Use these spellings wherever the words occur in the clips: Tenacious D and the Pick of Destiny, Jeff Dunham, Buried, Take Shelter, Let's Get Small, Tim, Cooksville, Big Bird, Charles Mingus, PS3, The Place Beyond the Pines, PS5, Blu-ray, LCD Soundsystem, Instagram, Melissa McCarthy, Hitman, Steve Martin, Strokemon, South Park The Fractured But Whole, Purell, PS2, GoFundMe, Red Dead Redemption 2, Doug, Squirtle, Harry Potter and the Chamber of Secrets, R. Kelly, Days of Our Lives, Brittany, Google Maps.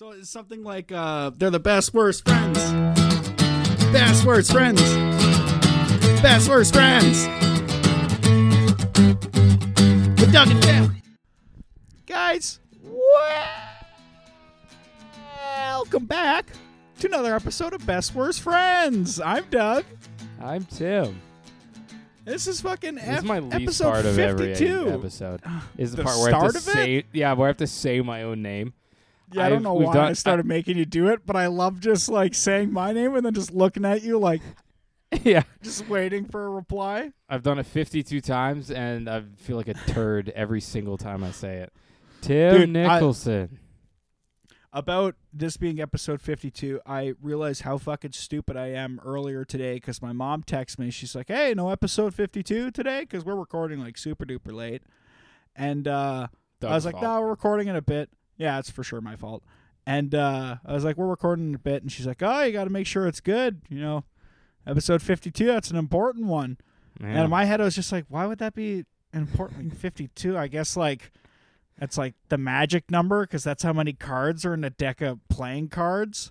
So it's something like they're the best worst friends. Best worst friends. Best worst friends. With Doug and Tim. Guys, welcome back to another episode of Best Worst Friends. I'm Doug. I'm Tim. This is fucking this is my least part of 52. Every episode. Is the part where I have to say, yeah, where I have to say my own name. Yeah, I don't know why I started making you do it, but I love just like saying my name and then just looking at you like, yeah, just waiting for a reply. I've done it 52 times, and I feel like a turd every single time I say it. Tim Nicholson. About this being episode 52, I realized how fucking stupid I am earlier today because my mom texted me. She's like, hey, no episode 52 today because we're recording like super duper late. And I was like, no, we're recording in a bit. Yeah, it's for sure my fault. And I was like, we're recording in a bit. And she's like, oh, you got to make sure it's good. You know, episode 52, that's an important one. Yeah. And in my head, I was just like, why would that be important? 52, I guess like... That's like the magic number because that's how many cards are in a deck of playing cards.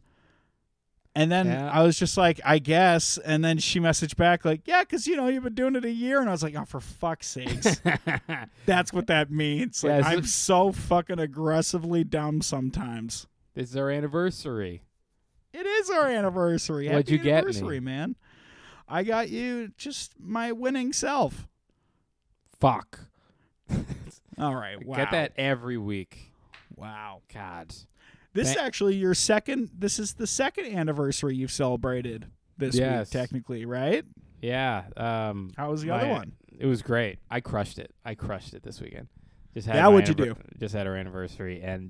And then I was just like, I guess. And then she messaged back like, yeah, because, you know, you've been doing it a year. And I was like, oh, for fuck's sakes. That's what that means. Like, yeah, I'm so fucking aggressively dumb sometimes. It's our anniversary. It is our anniversary. What'd you get me? Man. I got you just my winning self. Fuck. All right, wow. Get that every week. Wow. God. This is actually your second, this is the second anniversary you've celebrated this week, technically, right? Yeah. How was the other one? It was great. I crushed it. This weekend. Just had what'd you do? Just had our anniversary, and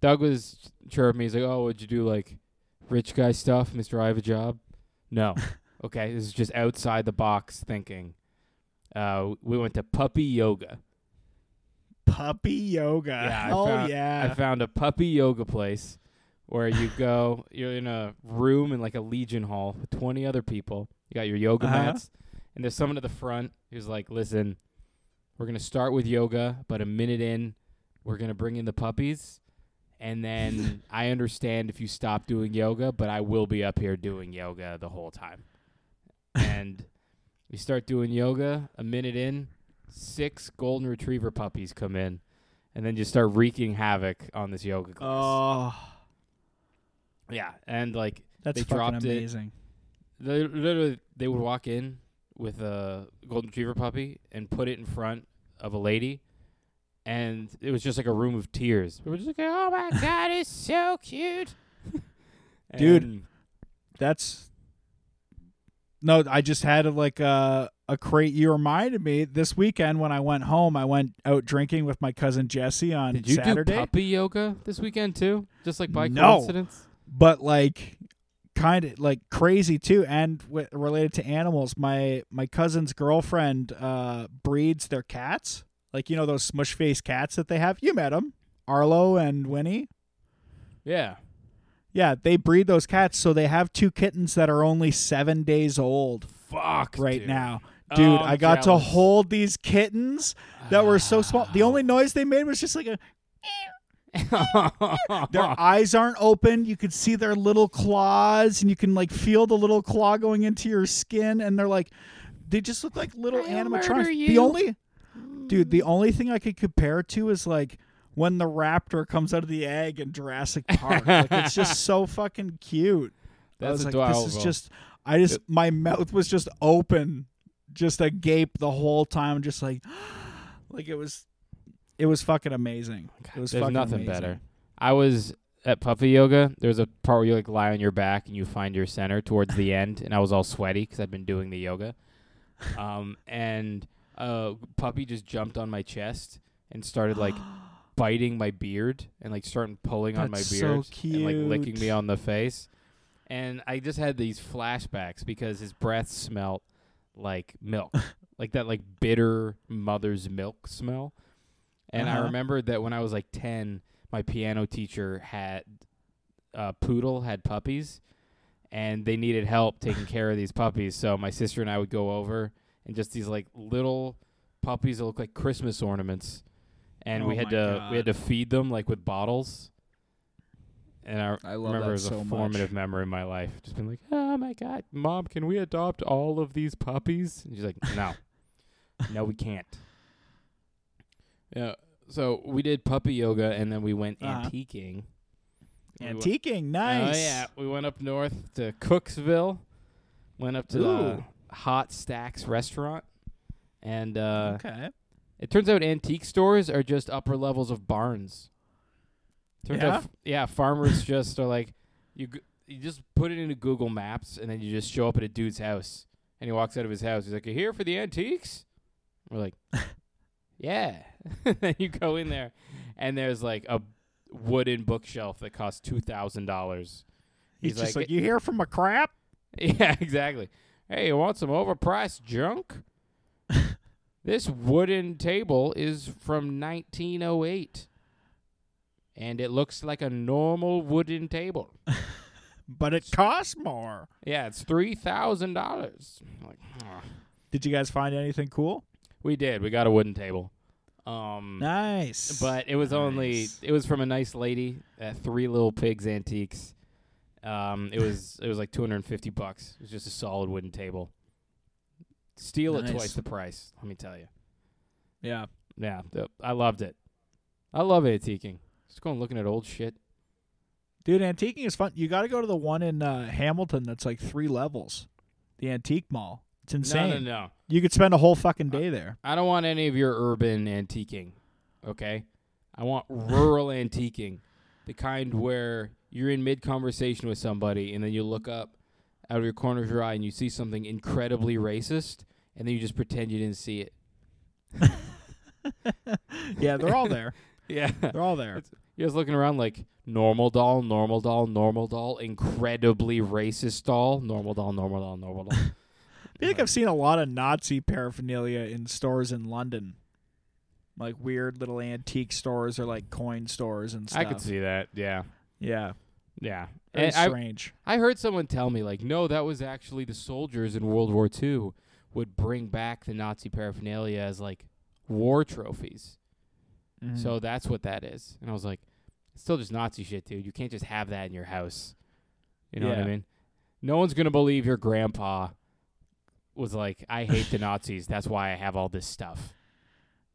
Doug was chirping me. He's like, oh, what'd you do, like, rich guy stuff, Mr. I have a job? No. Okay, this is just outside the box thinking. We went to puppy yoga. Puppy yoga. Yeah, I found a puppy yoga place where you go, you're in a room in like a Legion hall with 20 other people. You got your yoga mats, and there's someone at the front who's like, listen, we're going to start with yoga, but a minute in, we're going to bring in the puppies. And then I understand if you stop doing yoga, but I will be up here doing yoga the whole time. And we start doing yoga. A minute in, 6 golden retriever puppies come in and then just start wreaking havoc on this yoga class. Oh. Yeah, and like that's they fucking dropped amazing. It. Literally, they would walk in with a golden retriever puppy and put it in front of a lady, and it was just like a room of tears. We were just like, oh my God, it's so cute. Dude, that's... No, I just had like a crate. You reminded me this weekend when I went home. I went out drinking with my cousin Jesse on Saturday. Did you do puppy yoga this weekend too? Just like by coincidence? But like kind of like crazy too, and related to animals. My cousin's girlfriend breeds their cats. Like, you know those smush face cats that they have. You met them, Arlo and Winnie. Yeah. Yeah, they breed those cats, so they have 2 kittens that are only 7 days old. Fuck, right dude. Now. Dude, oh, I got to hold these kittens that were so small. The only noise they made was just like a... Their eyes aren't open. You could see their little claws, and you can like feel the little claw going into your skin, and they're like... They just look like little animatronics. The only thing I could compare it to is like... when the raptor comes out of the egg in Jurassic Park. Like, it's just so fucking cute. That's adorable. This is just, my mouth was just open, just agape the whole time, just like, like it was fucking amazing. It was There's fucking nothing amazing. Better. I was at puppy yoga. There's a part where you like lie on your back and you find your center towards the end, and I was all sweaty because I'd been doing the yoga. And a puppy just jumped on my chest and started like... biting my beard and like starting pulling on my beard and like licking me on the face, and I just had these flashbacks because his breath smelled like milk, like that like bitter mother's milk smell. And I remembered that when I was like 10, my piano teacher had had puppies, and they needed help taking care of these puppies. So my sister and I would go over, and just these like little puppies that look like Christmas ornaments. And we had to feed them like with bottles, And I remember it was so a formative memory in my life. Just been like, oh my God, Mom, can we adopt all of these puppies? And she's like, no. No, we can't. Yeah. So we did puppy yoga, and then we went antiquing. Antiquing, nice. Oh, yeah. We went up north to Cooksville. Went up to the Hot Stacks restaurant. And okay. It turns out antique stores are just upper levels of barns. Turns out, farmers just are like, you just put it into Google Maps, and then you just show up at a dude's house. And he walks out of his house. He's like, you here for the antiques? We're like, yeah. Then you go in there, and there's like a wooden bookshelf that costs $2,000. He's just like, you here for my crap? Yeah, exactly. Hey, you want some overpriced junk? This wooden table is from 1908. And it looks like a normal wooden table. But it costs more. Yeah, it's $3,000. Like, did you guys find anything cool? We did. We got a wooden table. Nice. But it was it was from a nice lady at Three Little Pigs Antiques. It was like $250. It was just a solid wooden table. Steal it twice the price, let me tell you. Yeah. Yeah. I loved it. I love antiquing. Just going looking at old shit. Dude, antiquing is fun. You got to go to the one in Hamilton that's like 3 levels. The Antique Mall. It's insane. No. You could spend a whole fucking day there. I don't want any of your urban antiquing, okay? I want rural antiquing. The kind where you're in mid-conversation with somebody and then you look up out of your corner of your eye and you see something incredibly racist and then you just pretend you didn't see it. Yeah, they're all there. Yeah. They're all there. You're just looking around like, normal doll, incredibly racist doll, normal doll. I think I've seen a lot of Nazi paraphernalia in stores in London. Like weird little antique stores or like coin stores and stuff. I could see that, yeah. Yeah. Yeah. It's strange. I heard someone tell me like, no, that was actually the soldiers in World War II would bring back the Nazi paraphernalia as like war trophies. Mm. So that's what that is. And I was like, it's still just Nazi shit, dude. You can't just have that in your house. You know what I mean? No one's going to believe your grandpa was like, I hate the Nazis. That's why I have all this stuff.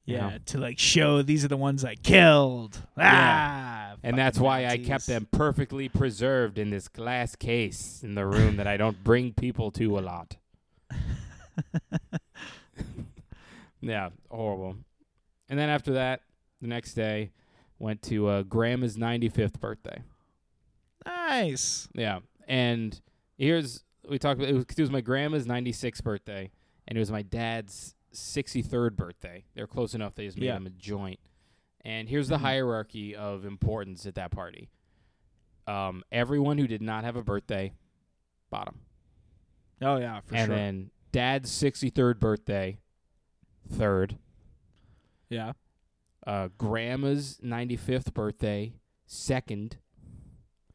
Yeah, you know? To like show these are the ones I killed. Yeah. And that's why Nazis. I kept them perfectly preserved in this glass case in the room that I don't bring people to a lot. Yeah, horrible. And then after that, the next day, went to Grandma's 95th birthday. Nice. Yeah. And we talked about it was my grandma's 96th birthday, and it was my dad's 63rd birthday. They were close enough, they just made them a joint. And here's the hierarchy of importance at that party. Everyone who did not have a birthday, bottom. Oh, yeah, for sure. And then dad's 63rd birthday, third. Yeah. Grandma's 95th birthday, second.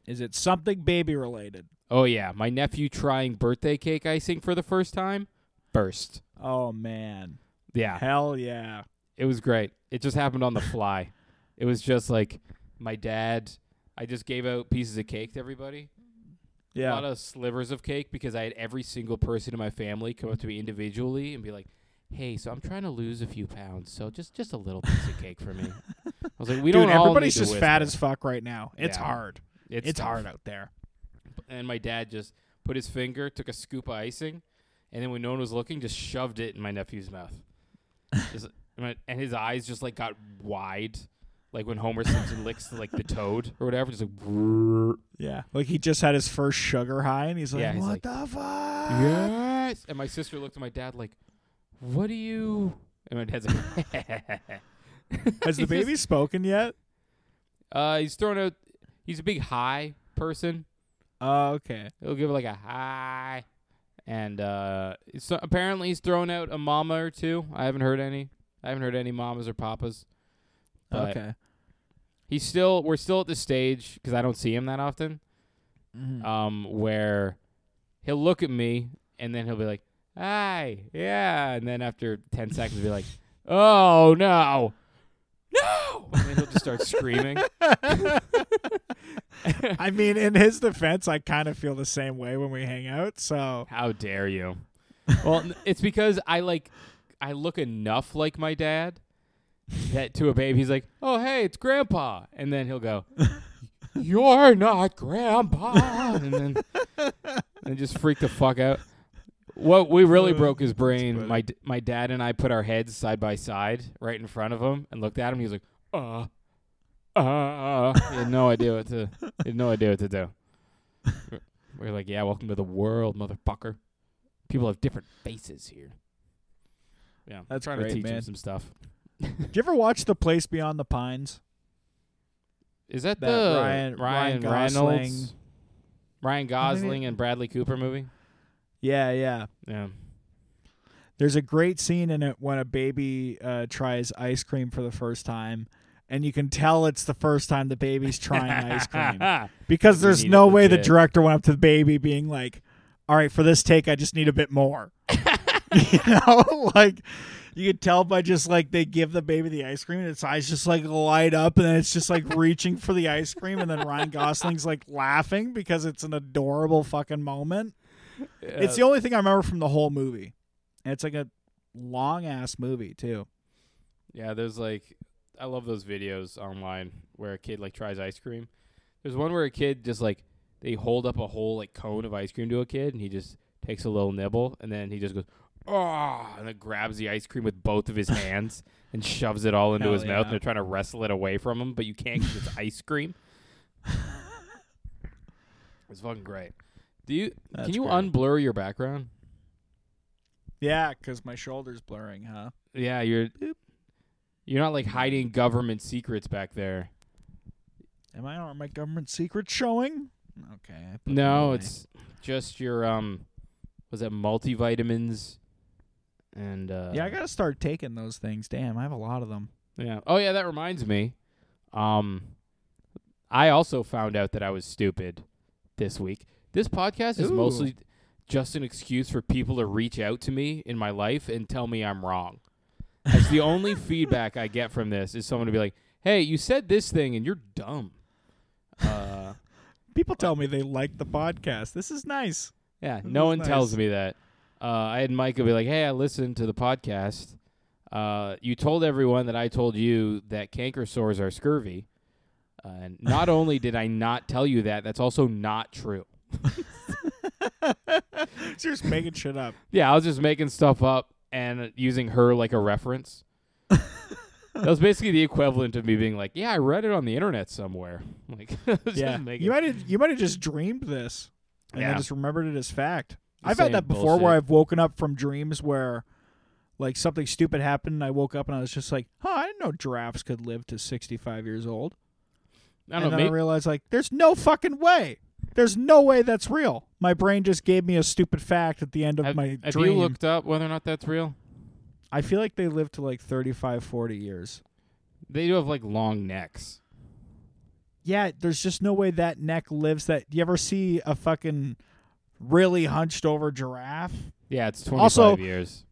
Is it something baby related? Oh, yeah. My nephew trying birthday cake icing for the first time, burst. Oh, man. Yeah. Hell yeah. It was great. It just happened on the fly. It was just like my dad, I just gave out pieces of cake to everybody. Yeah. A lot of slivers of cake because I had every single person in my family come up to me individually and be like, hey, so I'm trying to lose a few pounds, so just a little piece of cake for me. I was like, dude, everybody's just fat as fuck right now. It's hard. It's hard out there. And my dad just put his finger, took a scoop of icing, and then when no one was looking, just shoved it in my nephew's mouth. And his eyes just like got wide, like when Homer Simpson licks like the toad or whatever. Just like, yeah, like he just had his first sugar high, and he's like, yeah, what the fuck? Yes. And my sister looked at my dad like, what do you? And my dad's like, has the baby spoken yet? He's throwing out. He's a big hi person. Oh, okay. He'll give like a hi, and so apparently he's thrown out a mama or two. I haven't heard any mamas or papas. But okay. We're still at the stage because I don't see him that often. Mm-hmm. Where he'll look at me and then he'll be like, hi, yeah, and then after 10 seconds, be like, oh, no, and then he'll just start screaming. I mean, in his defense, I kind of feel the same way when we hang out, so. How dare you? Well, it's because I look enough like my dad that to a baby, he's like, oh, hey, it's Grandpa. And then he'll go, you're not Grandpa. And then just freak the fuck out. What we really broke his brain. My dad and I put our heads side by side right in front of him and looked at him. He was like, He had no idea what to. He had no idea what to do. We're like, yeah, welcome to the world, motherfucker. People have different faces here. Yeah, that's trying to teach him some stuff. Did you ever watch The Place Beyond the Pines? Is that the Ryan Gosling and Bradley Cooper movie? Yeah. There's a great scene in it when a baby tries ice cream for the first time, and you can tell it's the first time the baby's trying ice cream because there's no way the director went up to the baby being like, "All right, for this take, I just need a bit more." You know, like you could tell by just like they give the baby the ice cream, and its eyes just like light up, and then it's just like reaching for the ice cream, and then Ryan Gosling's like laughing because it's an adorable fucking moment. It's the only thing I remember from the whole movie. And it's like a long-ass movie, too. Yeah, there's like... I love those videos online where a kid like tries ice cream. There's one where a kid just like... They hold up a whole like cone of ice cream to a kid, and he just takes a little nibble, and then he just goes, oh, and then grabs the ice cream with both of his hands and shoves it all into his mouth, and they're trying to wrestle it away from him, but you can't because it's ice cream. It's fucking great. Can you unblur your background? Yeah, because my shoulder's blurring, huh? Yeah, you're not like hiding government secrets back there. Am I? Are my government secrets showing? Okay. No, it's just your was that multivitamins? And yeah, I gotta start taking those things. Damn, I have a lot of them. Yeah. Oh yeah, that reminds me. I also found out that I was stupid this week. This podcast is mostly just an excuse for people to reach out to me in my life and tell me I'm wrong. That's the only feedback I get from this is someone to be like, hey, you said this thing and you're dumb. People tell me they like the podcast. This is nice. Yeah, no one tells me that. I had Micah be like, hey, I listened to the podcast. You told everyone that I told you that canker sores are scurvy. And not only did I not tell you that, that's also not true. So you're just making shit up. Yeah, I was just making stuff up and using her like a reference. That was basically the equivalent of me being like, "Yeah, I read it on the internet somewhere." Like, yeah, you might have just dreamed this and then just remembered it as fact. I've had that before where I've woken up from dreams where like something stupid happened. And I woke up and I was just like, "Huh, I didn't know giraffes could live to 65 years old." I realized like, "There's no fucking way." There's no way that's real. My brain just gave me a stupid fact at the end of my dream. Have you looked up whether or not that's real? I feel like they live to like 35, 40 years. They do have like long necks. Yeah, there's just no way that neck lives that. You ever see a fucking really hunched over giraffe? Yeah, it's 25 years.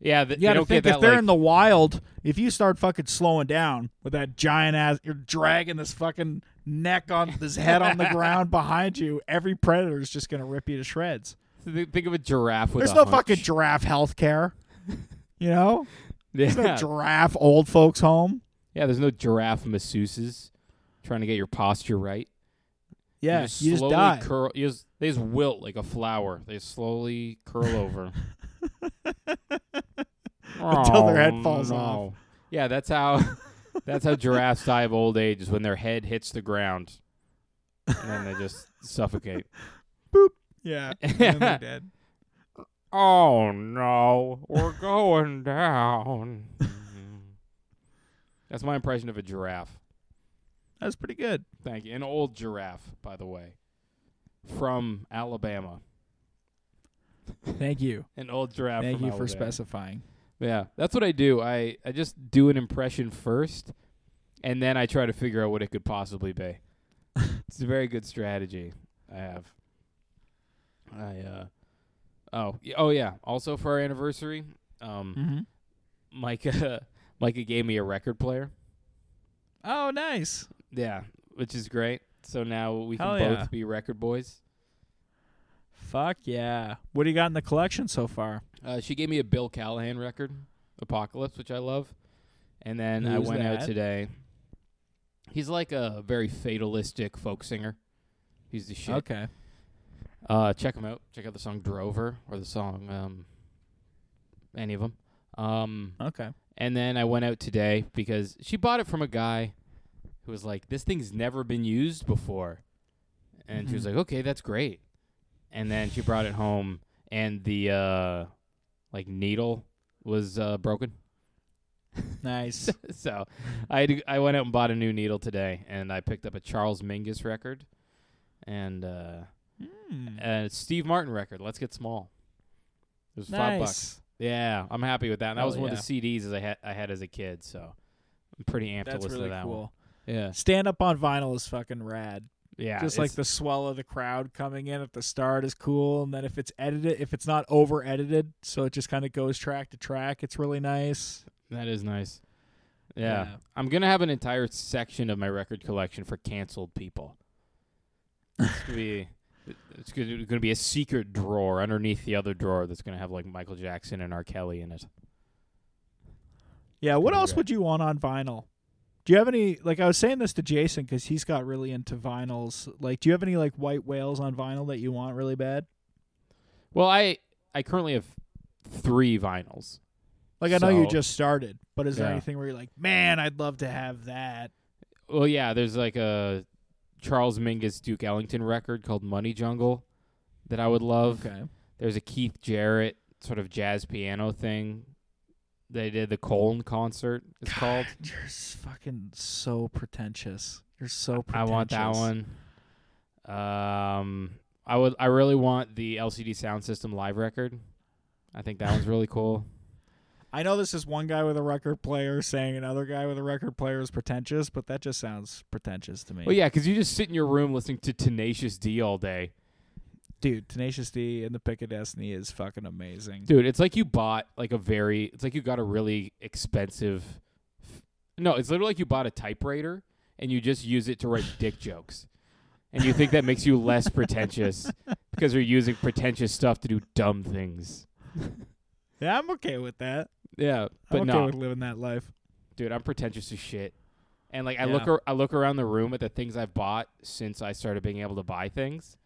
Yeah, you gotta think if they're like, in the wild, if you start fucking slowing down with that giant ass, you're dragging this fucking neck on this head on the ground behind you, every predator is just gonna rip you to shreds. So think of a giraffe with there's no fucking giraffe healthcare, you know? Yeah. There's no giraffe old folks home. Yeah, there's no giraffe masseuses trying to get your posture right. Yeah, you just die. Curl. They just wilt like a flower. They slowly curl over until their head falls off. Yeah, that's how. That's how giraffes die of old age, is when their head hits the ground. And then they just suffocate. Boop. Yeah. And then they're dead. Oh, no. We're going down. That's my impression of a giraffe. That's pretty good. Thank you. An old giraffe, by the way. From Alabama. Thank you. An old giraffe from Alabama. Thank you for specifying. Yeah, that's what I do. I just do an impression first, and then I try to figure out what it could possibly be. It's a very good strategy I have. Oh yeah. Also for our anniversary, Micah gave me a record player. Oh, nice. Yeah, which is great. so now we can both be record boys. Fuck yeah. What do you got in the collection so far? She gave me a Bill Callahan record, Apocalypse, which I love. And then I went out today. He's like a very fatalistic folk singer. He's the shit. Okay. Check him out. Check out the song Drover or the song, any of them. Okay. And then I went out today because she bought it from a guy who was like, this thing's never been used before. And she was like, okay, that's great. And then she brought it home, and the needle was broken. Nice. So I went out and bought a new needle today, and I picked up a Charles Mingus record and a Steve Martin record, Let's Get Small. It was nice. $5. Yeah, I'm happy with that. And that was one of the CDs I had as a kid, so I'm pretty amped to listen to that one. Yeah. Stand Up on Vinyl is fucking rad. Yeah, just like the swell of the crowd coming in at the start is cool, and then if it's edited, if it's not over edited, so it just kind of goes track to track, it's really nice. That is nice. Yeah. I'm gonna have an entire section of my record collection for canceled people. It's gonna be a secret drawer underneath the other drawer that's gonna have like Michael Jackson and R. Kelly in it. Yeah. What else would you want on vinyl? Do you have any, like I was saying this to Jason because he's got really into vinyls. Like, do you have any like white whales on vinyl that you want really bad? Well, I currently have 3 vinyls. Like, I know you just started, but is there anything where you're like, man, I'd love to have that? Well, yeah, there's like a Charles Mingus Duke Ellington record called Money Jungle that I would love. Okay. There's a Keith Jarrett sort of jazz piano thing. They did the Colne concert. It's called. You're fucking so pretentious. You're so pretentious. I want that one. I really want the LCD Sound System live record. I think that one's really cool. I know this is one guy with a record player saying another guy with a record player is pretentious, but that just sounds pretentious to me. Well, yeah, because you just sit in your room listening to Tenacious D all day. Dude, Tenacious D and the Pick of Destiny is fucking amazing. Dude, it's like you bought like it's like you got a really expensive. No, it's literally like you bought a typewriter and you just use it to write dick jokes. And you think that makes you less pretentious because you're using pretentious stuff to do dumb things. Yeah, I'm okay with that. Yeah, but I'm okay with living that life. Dude, I'm pretentious as shit. And like I look around the room at the things I've bought since I started being able to buy things.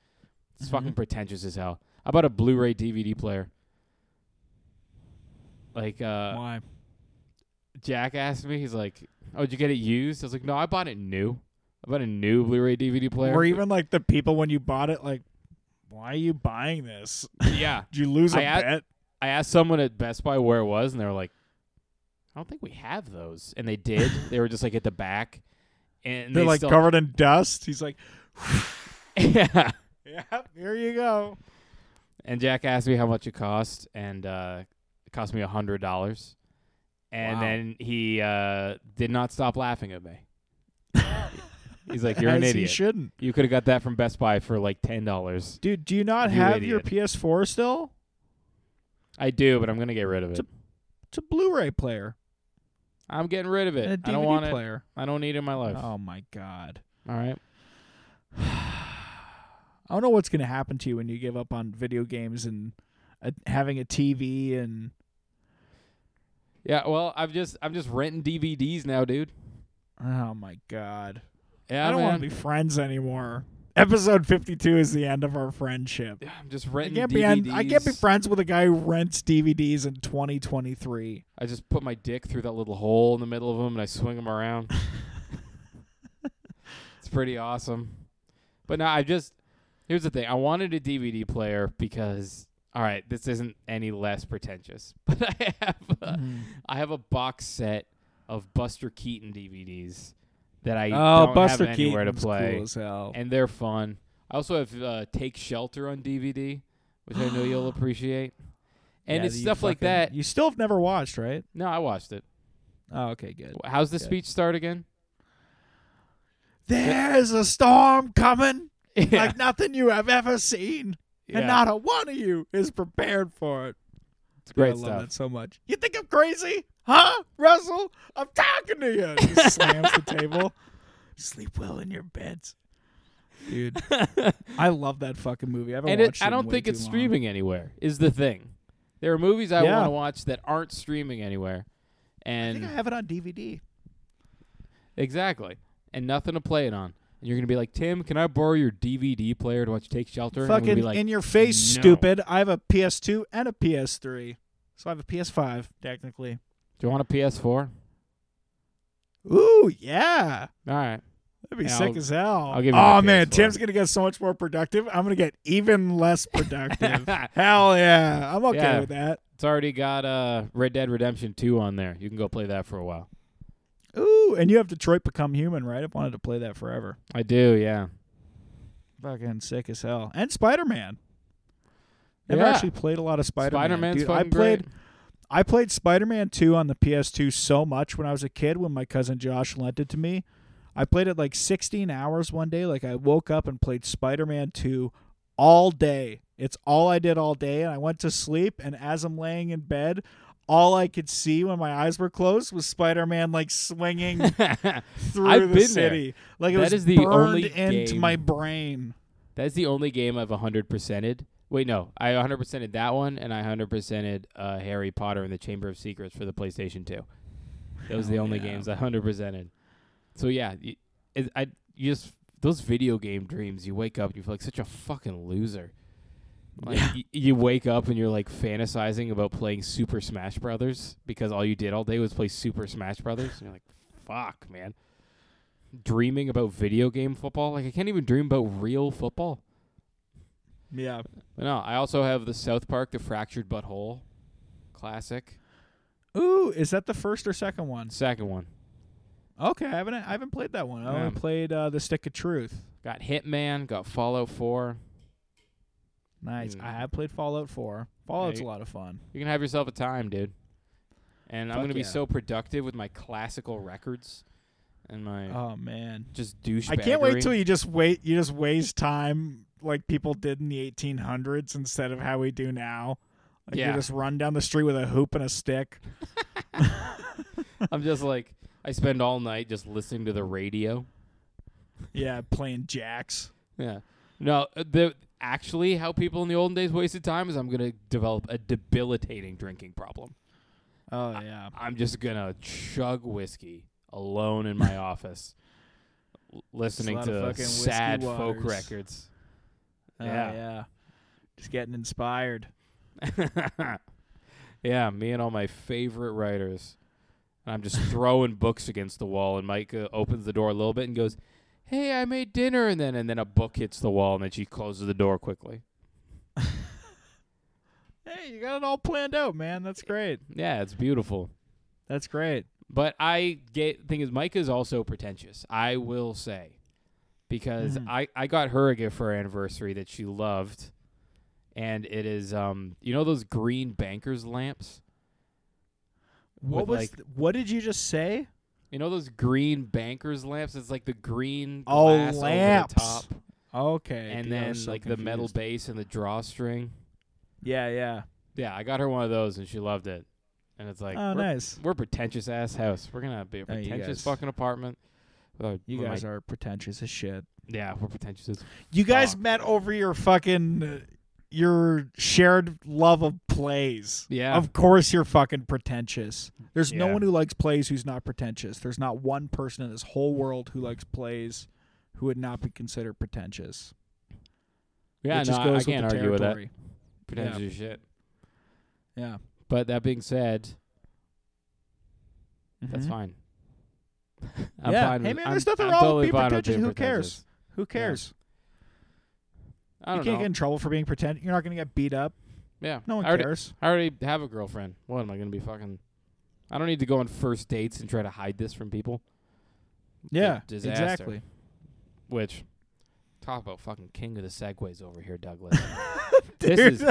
It's fucking pretentious as hell. I bought a Blu-ray DVD player. Like, why? Jack asked me, he's like, oh, did you get it used? I was like, no, I bought it new. I bought a new Blu-ray DVD player. Or even like the people when you bought it, like, why are you buying this? Yeah. Did you lose a bet? I asked someone at Best Buy where it was, and they were like, I don't think we have those. And they did. They were just like at the back. And They're like covered in dust. He's like, yeah. Yep, here you go. And Jack asked me how much it cost, and it cost me $100. And then he did not stop laughing at me. He's like, you're an idiot. You shouldn't. You could have got that from Best Buy for like $10. Dude, do you not have your PS4 still? I do, but I'm going to get rid of it. It's a Blu-ray player. I'm getting rid of it. And a DVD I don't want player. It. I don't need it in my life. Oh, my God. All right. I don't know what's going to happen to you when you give up on video games and having a TV and. Yeah, well, I'm just renting DVDs now, dude. Oh my God. Yeah, I don't want to be friends anymore. Episode 52 is the end of our friendship. Yeah, I'm just renting DVDs. I can't be friends with a guy who rents DVDs in 2023. I just put my dick through that little hole in the middle of them and I swing them around. It's pretty awesome, but no, Here's the thing. I wanted a DVD player because, all right, this isn't any less pretentious, but I have a box set of Buster Keaton DVDs that I don't have anywhere to play, cool as hell. And they're fun. I also have Take Shelter on DVD, which I know you'll appreciate, and it's stuff like that. You still have never watched, right? No, I watched it. Oh, okay, good. How's the speech start again? There's a storm coming. Yeah. Like nothing you have ever seen, and not a one of you is prepared for it. It's great stuff. I love that so much. You think I'm crazy? Huh, Russell? I'm talking to you. He slams the table. Sleep well in your beds. Dude, I love that fucking movie. I haven't watched it. I don't think it's streaming anywhere. Is the thing. There are movies I want to watch that aren't streaming anywhere, and I think I have it on DVD. Exactly, and nothing to play it on. And you're gonna be like, Tim, can I borrow your DVD player to watch Take Shelter? Fucking and be like, in your face, no. Stupid! I have a PS2 and a PS3, so I have a PS5 technically. Do you want a PS4? Ooh, yeah. All right. That'd be sick as hell. I'll give you oh, man. Tim's going to get so much more productive. I'm going to get even less productive. Hell yeah. I'm okay with that. It's already got Red Dead Redemption 2 on there. You can go play that for a while. Ooh, and you have Detroit Become Human, right? I've wanted to play that forever. I do, yeah. Fucking sick as hell. And Spider-Man. I've actually played a lot of Spider-Man. Spider-Man's fucking great. I played Spider-Man 2 on the PS2 so much when I was a kid when my cousin Josh lent it to me. I played it like 16 hours one day. Like I woke up and played Spider-Man 2 all day. It's all I did all day. And I went to sleep. And as I'm laying in bed, all I could see when my eyes were closed was Spider-Man like swinging through the city. There. Like it that was is the burned only into game. My brain. That's the only game I've 100%ed. Wait, no. I 100%ed that one, and I 100%ed Harry Potter and the Chamber of Secrets for the PlayStation 2. Those are the only games I 100%ed. So, yeah, you just those video game dreams, you wake up and you feel like such a fucking loser. Like, you wake up and you're, like, fantasizing about playing Super Smash Brothers because all you did all day was play Super Smash Brothers. And you're like, fuck, man. Dreaming about video game football? Like, I can't even dream about real football. Yeah. But no, I also have the South Park, The Fractured Butthole classic. Ooh, is that the first or second one? Second one. Okay, I haven't played that one. I only played The Stick of Truth. Got Hitman, got Fallout 4. Nice. I have played Fallout 4. Fallout's a lot of fun. You can have yourself a time, dude. And I'm going to be so productive with my classical records. And my oh man, just douchebaggery. I can't wait till you just waste time like people did in the 1800s instead of how we do now. Like you just run down the street with a hoop and a stick. I'm just like I spend all night just listening to the radio. Yeah, playing jacks. Yeah, no, actually how people in the olden days wasted time is I'm gonna develop a debilitating drinking problem. Oh yeah, I'm just gonna chug whiskey. Alone in my office, listening to sad folk records. Yeah, just getting inspired. Yeah, me and all my favorite writers. I'm just throwing books against the wall, and Micah opens the door a little bit and goes, "Hey, I made dinner," and then a book hits the wall, and then she closes the door quickly. Hey, you got it all planned out, man. That's great. Yeah, it's beautiful. That's great. But the thing is, Micah is also pretentious, I will say, because I got her a gift for her anniversary that she loved, and it is, you know those green banker's lamps? What did you just say? You know those green banker's lamps? It's like the green glass lamps. Over the top. Okay. And then so like confused. The metal base and the drawstring. Yeah, yeah. Yeah, I got her one of those, and she loved it. And it's like, oh, nice. We're a pretentious ass house. We're going to be a pretentious fucking apartment. You guys are pretentious as shit. Yeah, we're pretentious as You guys met over your fucking, your shared love of plays. Yeah. Of course you're fucking pretentious. There's no one who likes plays who's not pretentious. There's not one person in this whole world who likes plays who would not be considered pretentious. Yeah, no, I can't argue with that. Pretentious as shit. Yeah. But that being said, that's fine. I'm fine. Hey man, there's nothing wrong with being pretentious. Who cares? Who cares? Yeah. You can't get in trouble for being pretentious. You're not going to get beat up. Yeah, no one cares. I already have a girlfriend. What am I going to be fucking? I don't need to go on first dates and try to hide this from people. Yeah, disaster. Exactly. Which. Talk about fucking king of the segues over here, Douglas. Dude,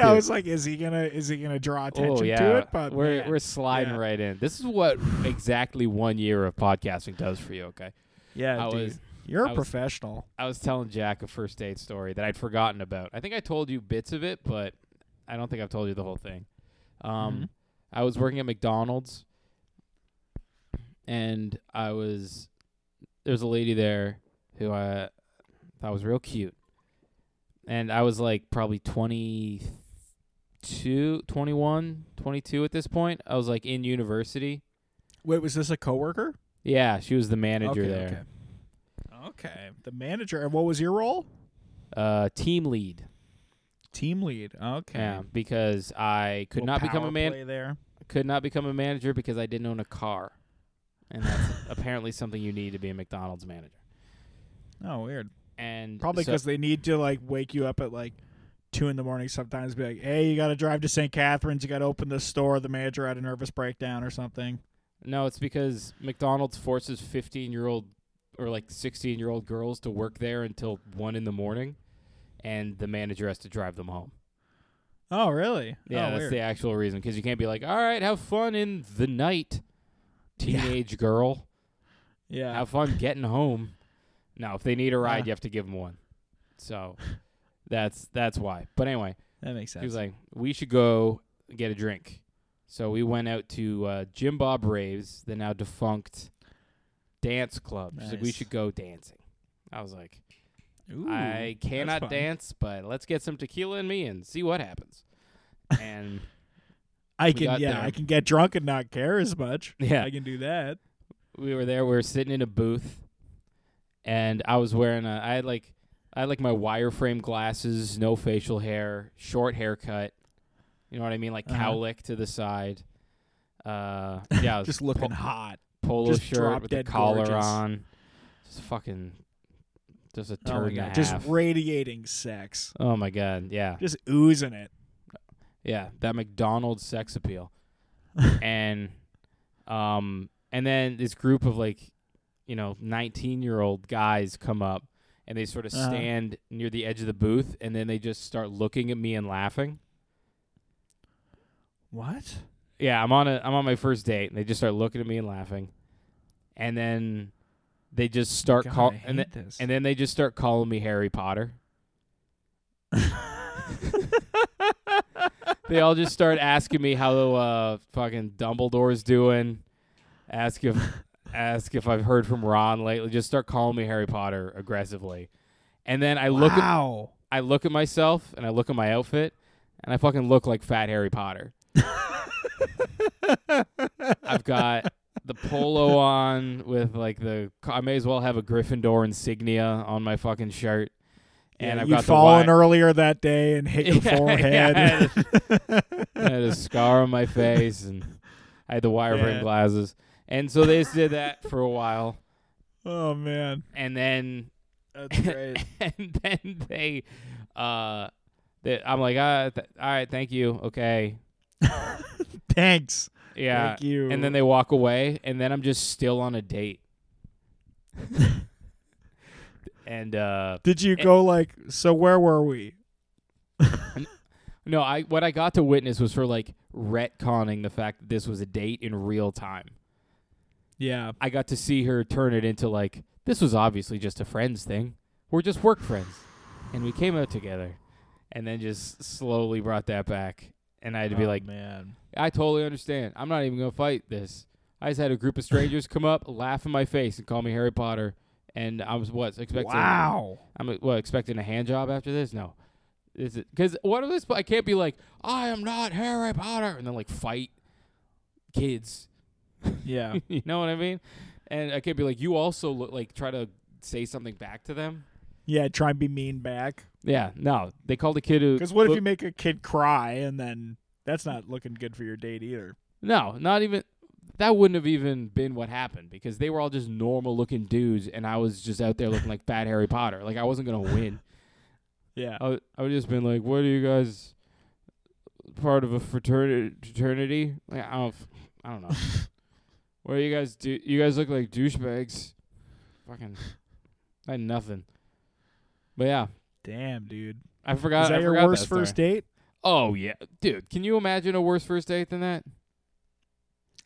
I was like, is he gonna draw attention to it? But we're sliding right in. This is what exactly 1 year of podcasting does for you. Okay. Yeah, you're a professional. I was telling Jack a first date story that I'd forgotten about. I think I told you bits of it, but I don't think I've told you the whole thing. I was working at McDonald's, and there's a lady there who Thought it was real cute. And I was like probably 22 at this point. I was like in university. Wait, was this a coworker? Yeah, she was the manager there. Okay, the manager. And what was your role? Team lead. Team lead. Okay. Yeah, because I could not become a manager. Could not become a manager because I didn't own a car, and that's apparently something you need to be a McDonald's manager. Oh, weird. And probably because they need to like wake you up at like 2 a.m. sometimes, be like, "Hey, you got to drive to St. Catharines. You got to open this store." The manager had a nervous breakdown or something. No, it's because McDonald's forces 15-year-old or like 16-year-old girls to work there until 1 a.m. and the manager has to drive them home. Oh, really? Yeah, that's weird. The actual reason, because you can't be like, all right, have fun in the night, teenage girl. Yeah. Have fun getting home. No, if they need a ride, you have to give them one. So that's why. But anyway. That makes sense. He was like, we should go get a drink. So we went out to Jim Bob Rave's, the now defunct dance club. Nice. She's like, we should go dancing. I was like... Ooh, I cannot dance, but let's get some tequila in me and see what happens. And I can get drunk and not care as much. Yeah, I can do that. We were there. We were sitting in a booth, and I was wearing I had my wireframe glasses, no facial hair, short haircut. You know what I mean, like cowlick to the side. Yeah, I was just looking hot. Polo just shirt with a collar on. Just fucking. Just a turn and a half. Just radiating sex. Oh, my God. Yeah. Just oozing it. Yeah. That McDonald's sex appeal. And then this group of, 19-year-old guys come up, and they sort of stand near the edge of the booth, and then they just start looking at me and laughing. What? Yeah. I'm on my first date, and they just start looking at me and laughing. And then... They just start and then they just start calling me Harry Potter. They all just start asking me how fucking Dumbledore's doing. Ask if I've heard from Ron lately. Just start calling me Harry Potter aggressively. And then I look at myself and I look at my outfit and I fucking look like fat Harry Potter. I've got the polo on with I may as well have a Gryffindor insignia on my fucking shirt. And I've got fallen earlier that day and hit your forehead. Yeah, I had a scar on my face and I had the wireframe glasses. And so they just did that for a while. Oh man. And then that's great. And then they I'm like, all right, thank you. Okay. Thanks. Yeah, thank you. And then they walk away, and then I'm just still on a date. And did you go so where were we? No, what I got to witness was for retconning the fact that this was a date in real time. Yeah. I got to see her turn it into this was obviously just a friends thing. We're just work friends. And we came out together. And then just slowly brought that back. And I had to be man. I totally understand. I'm not even going to fight this. I just had a group of strangers come up, laugh in my face, and call me Harry Potter. And I was expecting a hand job after this? No. Because what if this? I can't be I am not Harry Potter, and then fight kids. Yeah. You know what I mean? And I can't be you also look, try to say something back to them. Yeah, try and be mean back. Yeah, no. They called a kid who... Because what if you make a kid cry and then... That's not looking good for your date either. No, not even... That wouldn't have even been what happened because they were all just normal-looking dudes and I was just out there looking like fat Harry Potter. I wasn't going to win. Yeah. I would just been like, what are you guys... Part of a fraternity? I don't know. What do you guys do? You guys look like douchebags. Fucking... I had nothing. But yeah. Damn, dude. I forgot. Is that your worst first date? Oh, yeah. Dude, can you imagine a worse first date than that?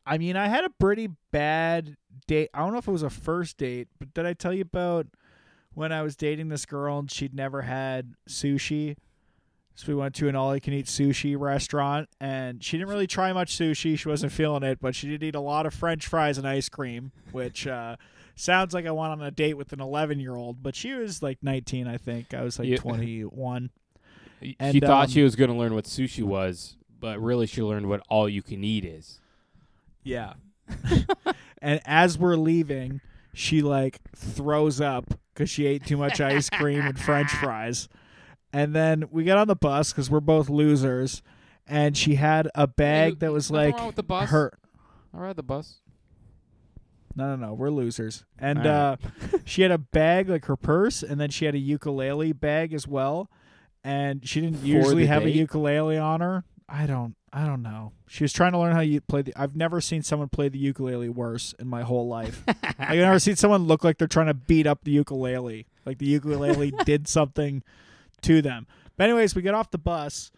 I mean, I had a pretty bad date. I don't know if it was a first date, but did I tell you about when I was dating this girl and she'd never had sushi? So we went to an all-you-can-eat sushi restaurant, and she didn't really try much sushi. She wasn't feeling it, but she did eat a lot of French fries and ice cream, which sounds like I went on a date with an 11-year-old, but she was like 19, I think. I was like 21. And she thought she was going to learn what sushi was, but really she learned what all you can eat is. Yeah. And as we're leaving, she like throws up because she ate too much ice cream and French fries. And then we got on the bus because we're both losers. And she had a bag that was like her. I ride the bus. No, we're losers. And she had a bag like her purse, and then she had a ukulele bag as well. And she didn't usually have a ukulele on her. I don't know. She was trying to learn how you play the. I've never seen someone play the ukulele worse in my whole life. I've never seen someone look like they're trying to beat up the ukulele. Like the ukulele did something to them. But anyways, we get off the bus.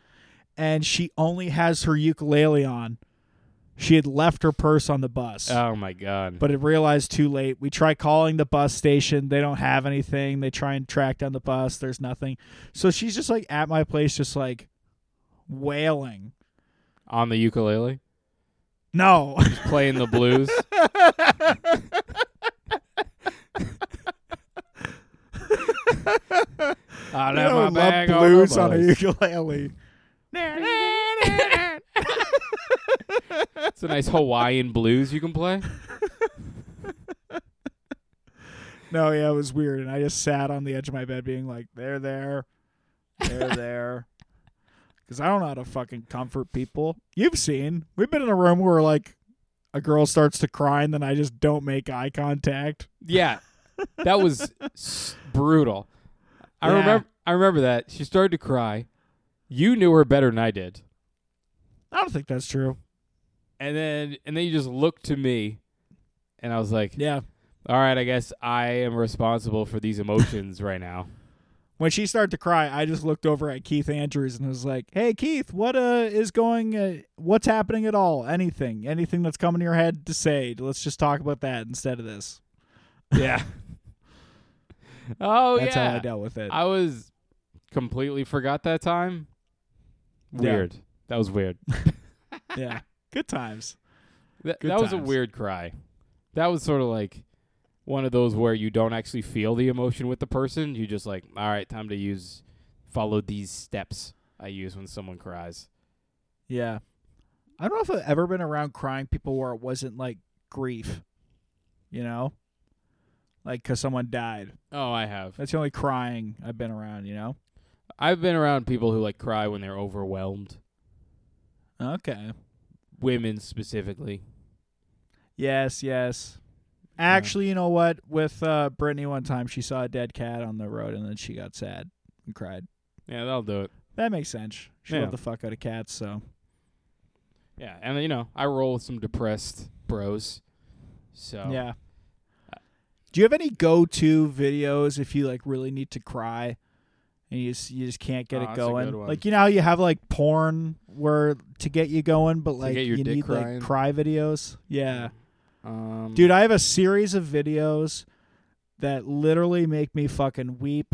And she only has her ukulele on. She had left her purse on the bus. Oh, my God. But it realized too late. We try calling the bus station. They don't have anything. They try and track down the bus. There's nothing. So she's just, like, at my place just, like, wailing. On the ukulele? No. Just playing the blues? I love blues on a ukulele. It's a nice Hawaiian blues you can play. No, yeah, it was weird, and I just sat on the edge of my bed being like, they're there. Because I don't know how to fucking comfort people. You've seen. We've been in a room where, like, a girl starts to cry, and then I just don't make eye contact. Yeah, that was brutal. I remember that. She started to cry. You knew her better than I did. I don't think that's true. And then you just looked to me, and I was like, "Yeah, all right, I guess I am responsible for these emotions right now." When she started to cry, I just looked over at Keith Andrews and was like, "Hey, Keith, what is going? What's happening at all? Anything that's coming to your head to say? Let's just talk about that instead of this." Yeah. Oh, that's how I dealt with it. I was completely forgot that time. Weird. Yeah. That was weird. Yeah. Good times. That was a weird cry. That was sort of like one of those where you don't actually feel the emotion with the person. You just like, all right, time to follow these steps I use when someone cries. Yeah. I don't know if I've ever been around crying people where it wasn't like grief, you know? Like because someone died. Oh, I have. That's the only crying I've been around, you know? I've been around people who like cry when they're overwhelmed. Okay. Women specifically. Yes. Actually, you know what? With Brittany one time, she saw a dead cat on the road, and then she got sad and cried. Yeah, that'll do it. That makes sense. She loved the fuck out of cats, so. Yeah, and, you know, I roll with some depressed bros, so. Yeah. Do you have any go-to videos if you, like, really need to cry? And you just can't get it going. Like, you know how you have, like, porn where to get you going, but, like, you need, crying. Like, cry videos? Yeah. Dude, I have a series of videos that literally make me fucking weep.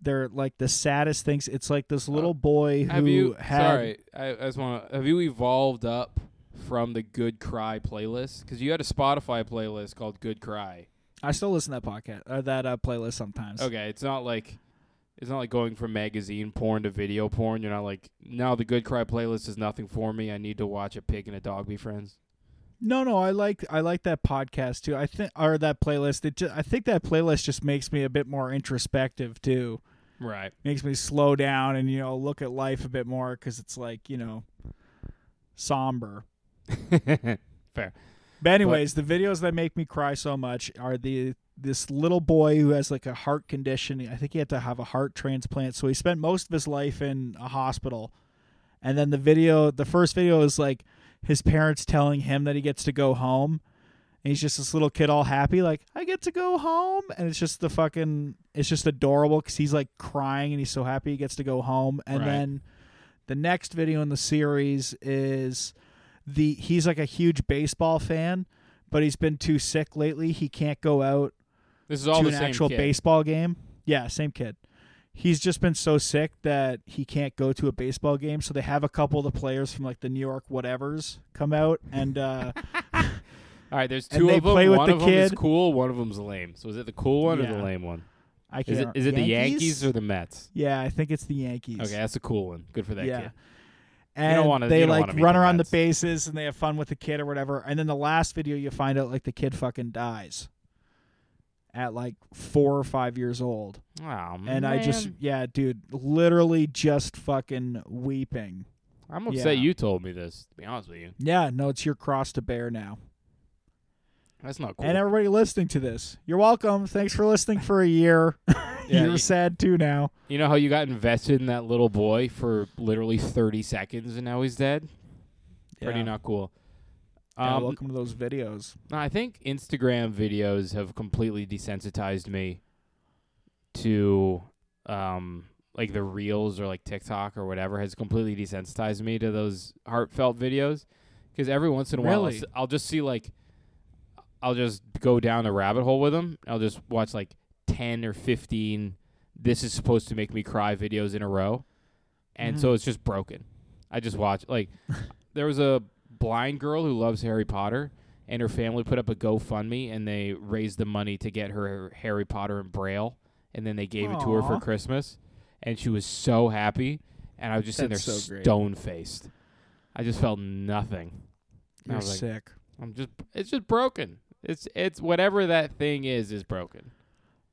They're, like, the saddest things. It's, like, this little boy who Sorry. I just want to... Have you evolved up from the Good Cry playlist? Because you had a Spotify playlist called Good Cry. I still listen to that podcast, or that playlist sometimes. Okay, it's not like... It's not like going from magazine porn to video porn. You're not like, no, the Good Cry playlist is nothing for me. I need to watch a pig and a dog be friends. No, I like that podcast too. I think or that playlist. I think that playlist just makes me a bit more introspective too. Right, makes me slow down and look at life a bit more because it's like somber. Fair. But anyways, the videos that make me cry so much are this little boy who has like a heart condition. I think he had to have a heart transplant. So he spent most of his life in a hospital. And then the first video is like his parents telling him that he gets to go home. And he's just this little kid all happy. Like, I get to go home. And it's just it's just adorable. Cause he's like crying and he's so happy he gets to go home. And then the next video in the series is he's like a huge baseball fan, but he's been too sick lately. He can't go out. This is all to an actual baseball game. Yeah, same kid. He's just been so sick that he can't go to a baseball game. So they have a couple of the players from like the New York whatevers come out and All right, there's two of them. One of them is cool, one of them's lame. So is it the cool one or the lame one? I can't remember. Is it the Yankees or the Mets? Yeah, I think it's the Yankees. Okay, that's a cool one. Good for that kid. And they like run around the bases and they have fun with the kid or whatever. And then the last video you find out like the kid fucking dies at like 4 or 5 years old. Oh, man. And I just, dude, literally just fucking weeping. I'm upset you told me this, to be honest with you. Yeah, no, it's your cross to bear now. That's not cool. And everybody listening to this, you're welcome. Thanks for listening for a year. You're sad, too, now. You know how you got invested in that little boy for literally 30 seconds, and now he's dead? Yeah. Pretty not cool. Yeah, welcome to those videos. I think Instagram videos have completely desensitized me to, like, the Reels or, like, TikTok or whatever has completely desensitized me to those heartfelt videos. Because every once in a while, I'll just see, like, I'll just go down a rabbit hole with them. I'll just watch, like, 10 or 15 this is supposed to make me cry videos in a row. And so it's just broken. I just watch like there was a blind girl who loves Harry Potter and her family put up a GoFundMe and they raised the money to get her Harry Potter in Braille and then they gave it to her for Christmas and she was so happy and I was just sitting there stone-faced. I just felt nothing. You're I was like, sick. It's just broken. It's whatever that thing is broken.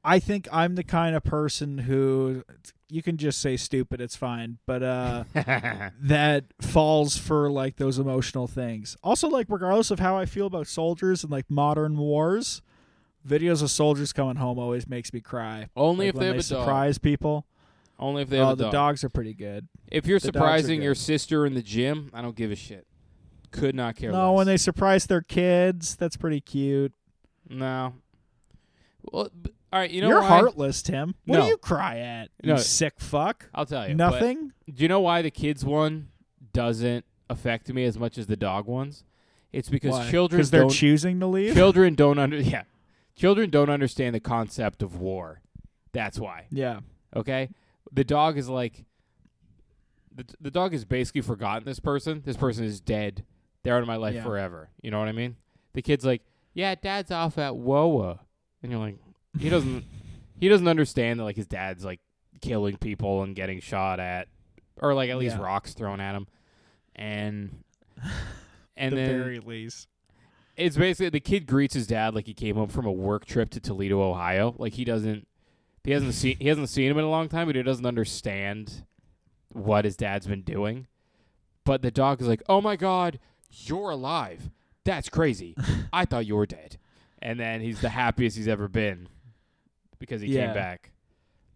I think I'm the kind of person who, you can just say stupid, it's fine, but that falls for, like, those emotional things. Also, like, regardless of how I feel about soldiers and, like, modern wars, videos of soldiers coming home always makes me cry. Only if they have a dog. Surprise people. Only if they have a dog. The dogs are pretty good. If you're surprising your sister in the gym, I don't give a shit. Could not care less. No, when they surprise their kids, that's pretty cute. No. Well, all right, you know You're heartless, Tim. What do you cry at? You sick fuck. I'll tell you. Nothing? Do you know why the kids one doesn't affect me as much as the dog ones? It's because children don't... Because they're choosing to leave? Children don't understand the concept of war. That's why. Yeah. Okay? The dog is like... The dog has basically forgotten this person. This person is dead. They're out of my life forever. You know what I mean? The kid's like, yeah, dad's off at WOA. And you're like... He doesn't understand that like his dad's like killing people and getting shot at, or like at least rocks thrown at him, and the very least. It's basically the kid greets his dad like he came home from a work trip to Toledo, Ohio. Like he hasn't seen him in a long time, but he doesn't understand what his dad's been doing. But the dog is like, "Oh my God, you're alive! That's crazy. I thought you were dead." And then he's the happiest he's ever been. Because he came back.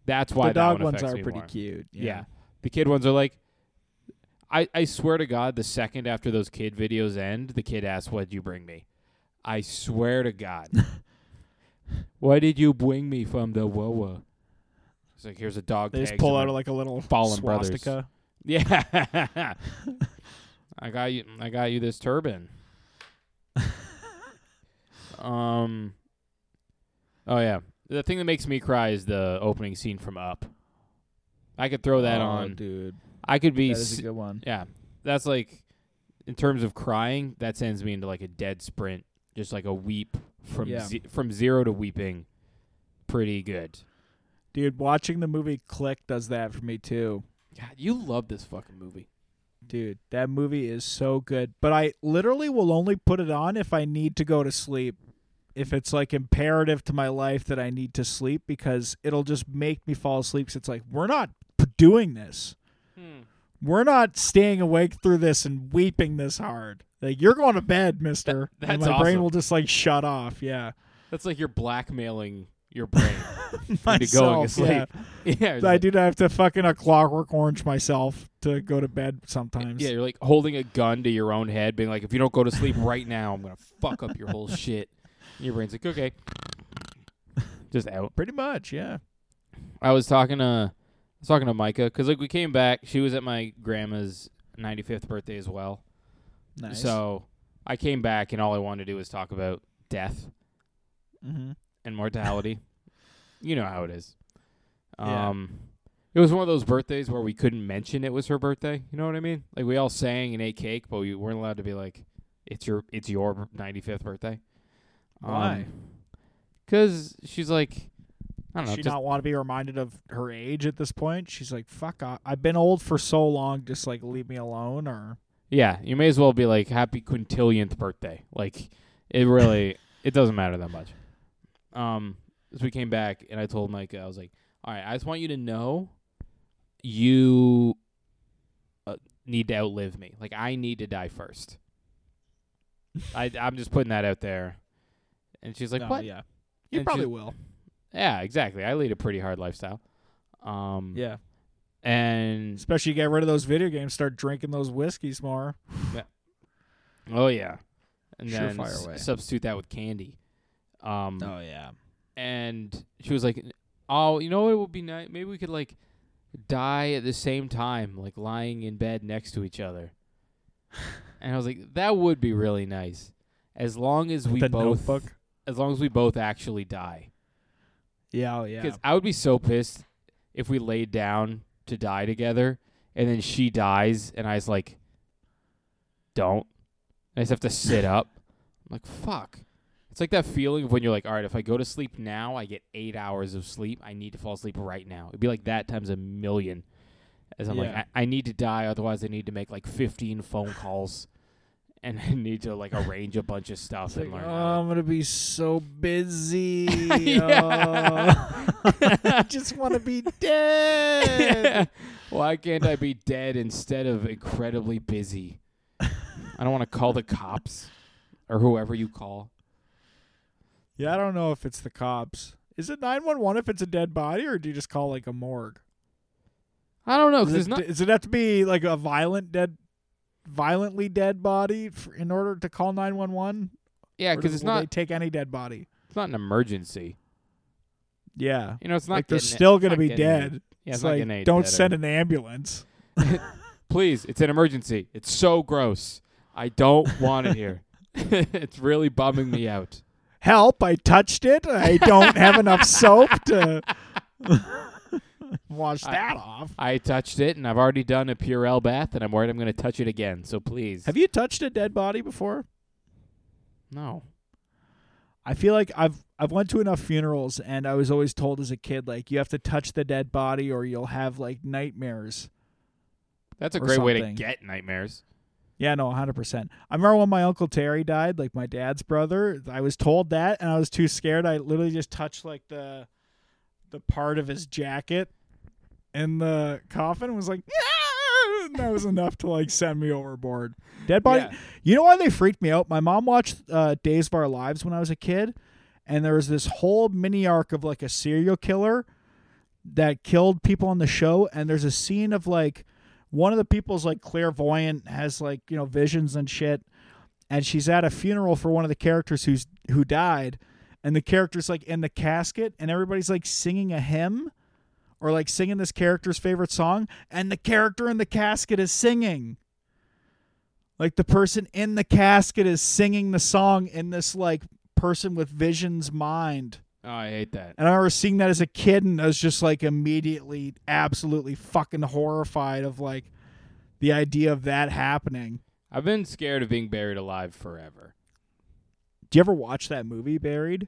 That's why the dog ones are pretty cute. Yeah. The kid ones are like, I swear to God, the second after those kid videos end, the kid asks, "What'd you bring me?" I swear to God. "Why did you bring me from the WOA?" It's like, here's a dog. They just pull out like a little Fallen swastika. Brothers. Yeah. I got you this turban. Oh, yeah. The thing that makes me cry is the opening scene from Up. I could throw that on. Dude. I could be... That is a good one. Yeah. That's like, in terms of crying, that sends me into like a dead sprint. Just like a weep from zero to weeping. Pretty good. Dude, watching the movie Click does that for me too. God, you love this fucking movie. Dude, that movie is so good. But I literally will only put it on if I need to go to sleep. If it's like imperative to my life that I need to sleep, because it'll just make me fall asleep. Because it's like, we're not doing this. We're not staying awake through this and weeping this hard. Like, you're going to bed, mister. And my brain will just like shut off. Yeah. That's like you're blackmailing your brain into going to sleep. Yeah. I do have to fucking A Clockwork Orange myself to go to bed sometimes. Yeah. You're like holding a gun to your own head, being like, if you don't go to sleep right now, I'm going to fuck up your whole shit. Your brain's like, okay. Just out. Pretty much, yeah. I was talking to Micah, because like, we came back. She was at my grandma's 95th birthday as well. Nice. So I came back, and all I wanted to do was talk about death and mortality. You know how it is. It was one of those birthdays where we couldn't mention it was her birthday. You know what I mean? Like, we all sang and ate cake, but we weren't allowed to be like, it's your 95th birthday. Why? Because she's like, I don't know. Does she not want to be reminded of her age at this point? She's like, fuck off. I've been old for so long. Just like leave me alone, or. Yeah, you may as well be like, happy quintillionth birthday. Like, it really, it doesn't matter that much. So we came back, and I told Micah, I was like, all right, I just want you to know you need to outlive me. Like, I need to die first. I'm just putting that out there. And she's like, what? Yeah. You probably will. Yeah, exactly. I lead a pretty hard lifestyle. Yeah. And especially get rid of those video games, start drinking those whiskeys more. Yeah. Oh yeah. And then substitute that with candy. Oh yeah. And she was like, oh, you know what would be nice? Maybe we could like die at the same time, like lying in bed next to each other. And I was like, that would be really nice. As long as we both Notebook? As long as we both actually die. Yeah, oh yeah. Because I would be so pissed if we laid down to die together, and then she dies, and I was like, don't. And I just have to sit up. I'm like, fuck. It's like that feeling of when you're like, all right, if I go to sleep now, I get 8 hours of sleep. I need to fall asleep right now. It'd be like that times a million. As I'm like, I need to die, otherwise I need to make like 15 phone calls, and I need to like arrange a bunch of stuff and learn. Oh, I'm gonna be so busy. I just want to be dead. Yeah. Why can't I be dead instead of incredibly busy? I don't want to call the cops or whoever you call. Yeah, I don't know if it's the cops. Is it 911 if it's a dead body, or do you just call like a morgue? I don't know. Does it have to be like a violently dead body in order to call 911? Yeah, because it's not. They take any dead body. It's not an emergency. Yeah, you know, it's not. Like they're still going to be dead. Yeah, it's like, not don't send an ambulance. Please, it's an emergency. It's so gross. I don't want it here. It's really bumming me out. Help! I touched it. I don't have enough soap to wash that off. I touched it, and I've already done a Purell bath, and I'm worried I'm going to touch it again. So please. Have you touched a dead body before? No. I feel like I've went to enough funerals, and I was always told as a kid, like, you have to touch the dead body or you'll have like nightmares. That's a great way to get nightmares. Yeah, no, 100%. I remember when my Uncle Terry died, like my dad's brother, I was told that, and I was too scared. I literally just touched like the part of his jacket in the coffin, was like, yeah! And that was enough to like send me overboard. Dead body. Yeah. You know why they freaked me out? My mom watched Days of Our Lives when I was a kid, and there was this whole mini arc of like a serial killer that killed people on the show, and there's a scene of like one of the people's like clairvoyant, has like, you know, visions and shit, and she's at a funeral for one of the characters who died, and the character's like in the casket, and everybody's like singing a hymn or like singing this character's favorite song, and the character in the casket is singing. Like the person in the casket is singing the song in this like person with visions mind. Oh, I hate that. And I remember seeing that as a kid, and I was just like immediately absolutely fucking horrified of like the idea of that happening. I've been scared of being buried alive forever. Do you ever watch that movie Buried?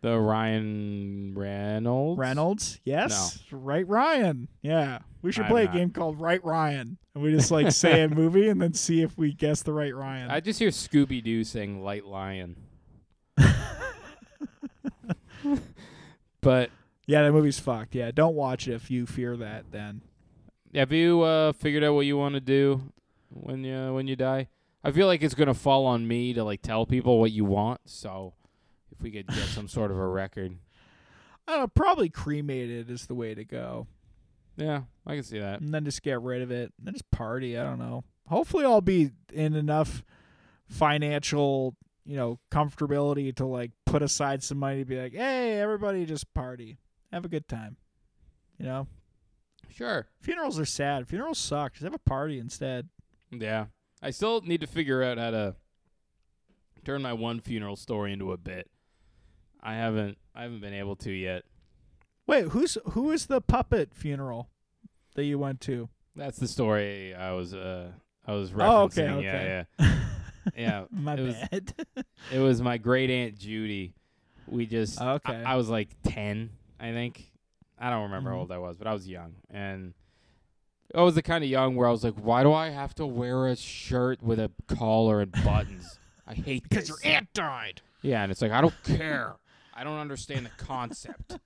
The Ryan Reynolds? Yes. No. Right Ryan. Yeah. We should play a game called Right Ryan. And we just like say a movie and then see if we guess the right Ryan. I just hear Scooby-Doo saying Light Lion. But yeah, that movie's fucked. Yeah, don't watch it if you fear that then. Have you figured out what you want to do when you die? I feel like it's going to fall on me to like tell people what you want, so if we could get some sort of a record. Probably cremated is the way to go. Yeah, I can see that. And then just get rid of it. And then just party. I don't know. Hopefully I'll be in enough financial, you know, comfortability to like put aside some money to be like, hey, everybody just party. Have a good time. You know? Sure. Funerals are sad. Funerals suck. Just have a party instead. Yeah. I still need to figure out how to turn my one funeral story into a bit. I haven't been able to yet. Wait, who is the puppet funeral that you went to? That's the story I was referencing. Oh, okay. Yeah. Yeah. It was my great aunt Judy. We just I was like 10, I think. I don't remember how old I was, but I was young. And I was the kind of young where I was like, why do I have to wear a shirt with a collar and buttons? I hate this. Because your aunt died. Yeah, and it's like, I don't care. I don't understand the concept.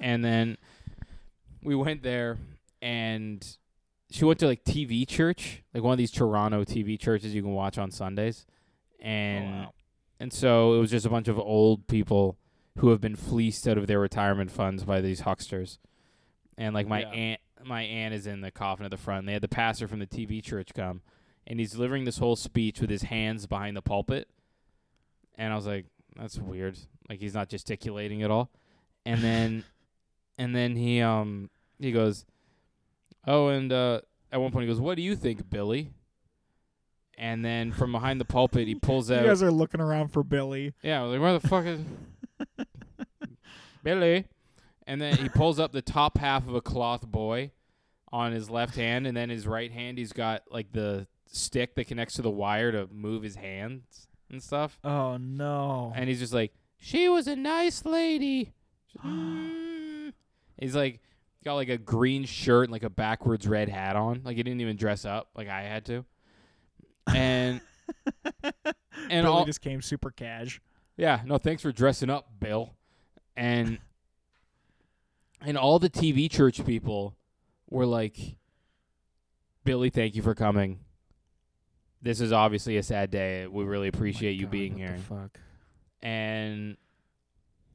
And then we went there, and she went to, like, TV church, like one of these Toronto TV churches you can watch on Sundays. And and so it was just a bunch of old people who have been fleeced out of their retirement funds by these hucksters. And, like, my aunt is in the coffin at the front, and they had the pastor from the TV church come, and he's delivering this whole speech with his hands behind the pulpit. And I was like, that's weird. Like, he's not gesticulating at all. And then he goes, oh, and at one point he goes, what do you think, Billy? And then from behind the pulpit, he pulls out. You guys are looking around for Billy. Yeah, I was like, where the fuck is Billy? And then he pulls up the top half of a cloth boy on his left hand, and then his right hand, he's got, like, the stick that connects to the wire to move his hands and stuff. Oh, no. And he's just like, she was a nice lady. He's, like, got, like, a green shirt and, like, a backwards red hat on. Like, he didn't even dress up like I had to. And Billy just came super cash. Yeah, no, thanks for dressing up, Bill. And... and all the TV church people were like, Billy, thank you for coming. This is obviously a sad day. We really appreciate you being here. Fuck. And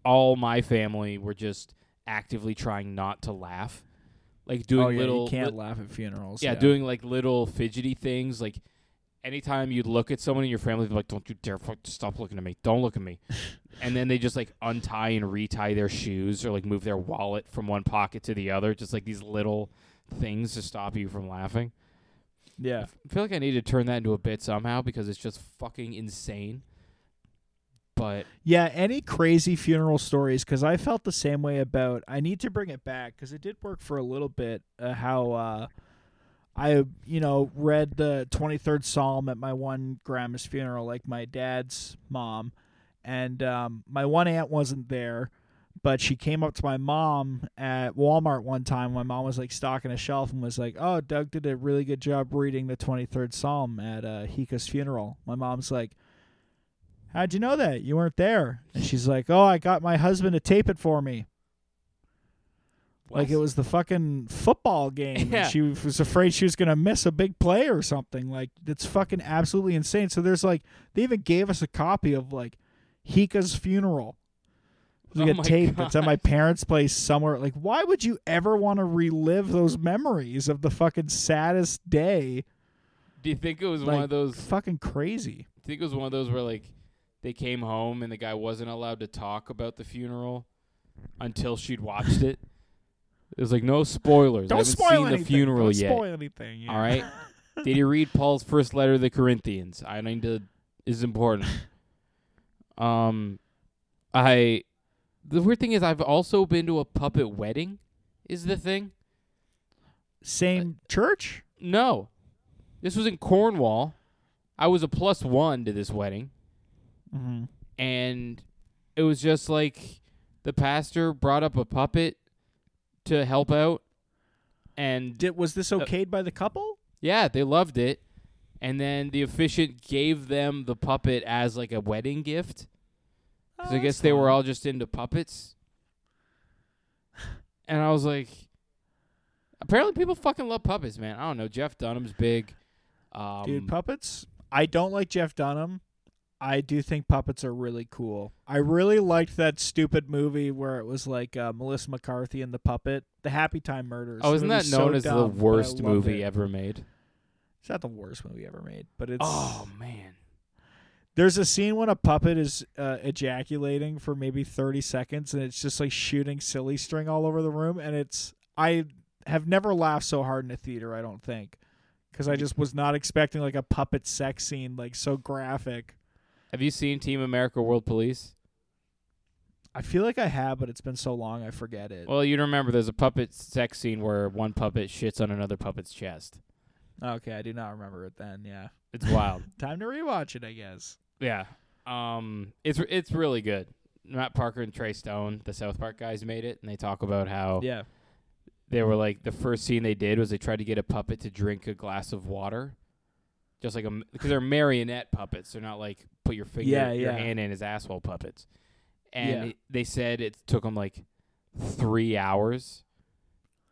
all my family were just actively trying not to laugh. Like doing little... you can't laugh at funerals. Yeah, doing like little fidgety things. Like anytime you'd look at someone in your family, they're like, don't you dare stop looking at me. Don't look at me. And then they just, like, untie and retie their shoes or, like, move their wallet from one pocket to the other. Just, like, these little things to stop you from laughing. Yeah. I feel like I need to turn that into a bit somehow because it's just fucking insane. But... yeah, any crazy funeral stories, because I felt the same way about... I need to bring it back because it did work for a little bit, how... I, you know, read the 23rd Psalm at my one grandma's funeral, like my dad's mom. And my one aunt wasn't there, but she came up to my mom at Walmart one time. My mom was, like, stocking a shelf and was like, oh, Doug did a really good job reading the 23rd Psalm at Hika's funeral. My mom's like, how'd you know that? You weren't there. And she's like, oh, I got my husband to tape it for me. Like, it was the fucking football game. Yeah. And she was afraid she was going to miss a big play or something. Like, it's fucking absolutely insane. So there's, like, they even gave us a copy of, like, Hika's funeral. It was like a tape that's at my parents' place somewhere. Like, why would you ever want to relive those memories of the fucking saddest day? Do you think it was, like, one of those... fucking crazy. Do you think it was one of those where, like, they came home and the guy wasn't allowed to talk about the funeral until she'd watched it? It was like, no spoilers. Don't spoil anything. I haven't seen the funeral yet. Don't spoil anything. Yeah. All right? Did you read Paul's first letter to the Corinthians? I need to... It's important. The weird thing is I've also been to a puppet wedding, is the thing. Same church? No. This was in Cornwall. I was a +1 to this wedding. Mm-hmm. And it was just like the pastor brought up a puppet to help out, and was this okayed by the couple? Yeah, they loved it, and then the officiant gave them the puppet as like a wedding gift. Because I guess they were all just into puppets, and I was like, apparently people fucking love puppets, man. I don't know. Jeff Dunham's big. Dude, puppets. I don't like Jeff Dunham. I do think puppets are really cool. I really liked that stupid movie where it was like Melissa McCarthy and the puppet, The Happy Time Murders. Oh, isn't that known as the worst movie ever made? It's not the worst movie ever made, but it's... oh, man. There's a scene when a puppet is ejaculating for maybe 30 seconds, and it's just like shooting silly string all over the room, and it's... I have never laughed so hard in a theater, I don't think, because I just was not expecting like a puppet sex scene like so graphic. Have you seen Team America World Police? I feel like I have, but it's been so long I forget it. Well, you remember there's a puppet sex scene where one puppet shits on another puppet's chest. Okay, I do not remember it then. Yeah, it's wild. Time to rewatch it, I guess. Yeah, it's really good. Matt Parker and Trey Stone, the South Park guys, made it, and they talk about how they were like, the first scene they did was they tried to get a puppet to drink a glass of water, just like because they're marionette puppets. They're not like put your finger, your hand in his asshole puppets. And they said it took them like 3 hours.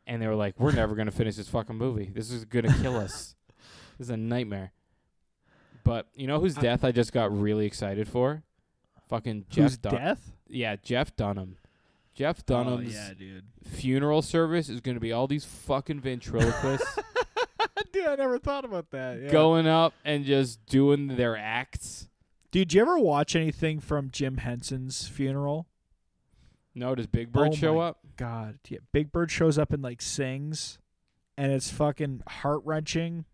And they were like, we're never going to finish this fucking movie. This is going to kill us. This is a nightmare. But you know whose death I just got really excited for? Fucking Jeff Dunham. Death? Yeah, Jeff Dunham. Jeff Dunham's funeral service is going to be all these fucking ventriloquists. Dude, I never thought about that. Yeah. Going up and just doing their acts. Dude, did you ever watch anything from Jim Henson's funeral? No, does Big Bird show up? God, yeah, Big Bird shows up and like sings, and it's fucking heart-wrenching.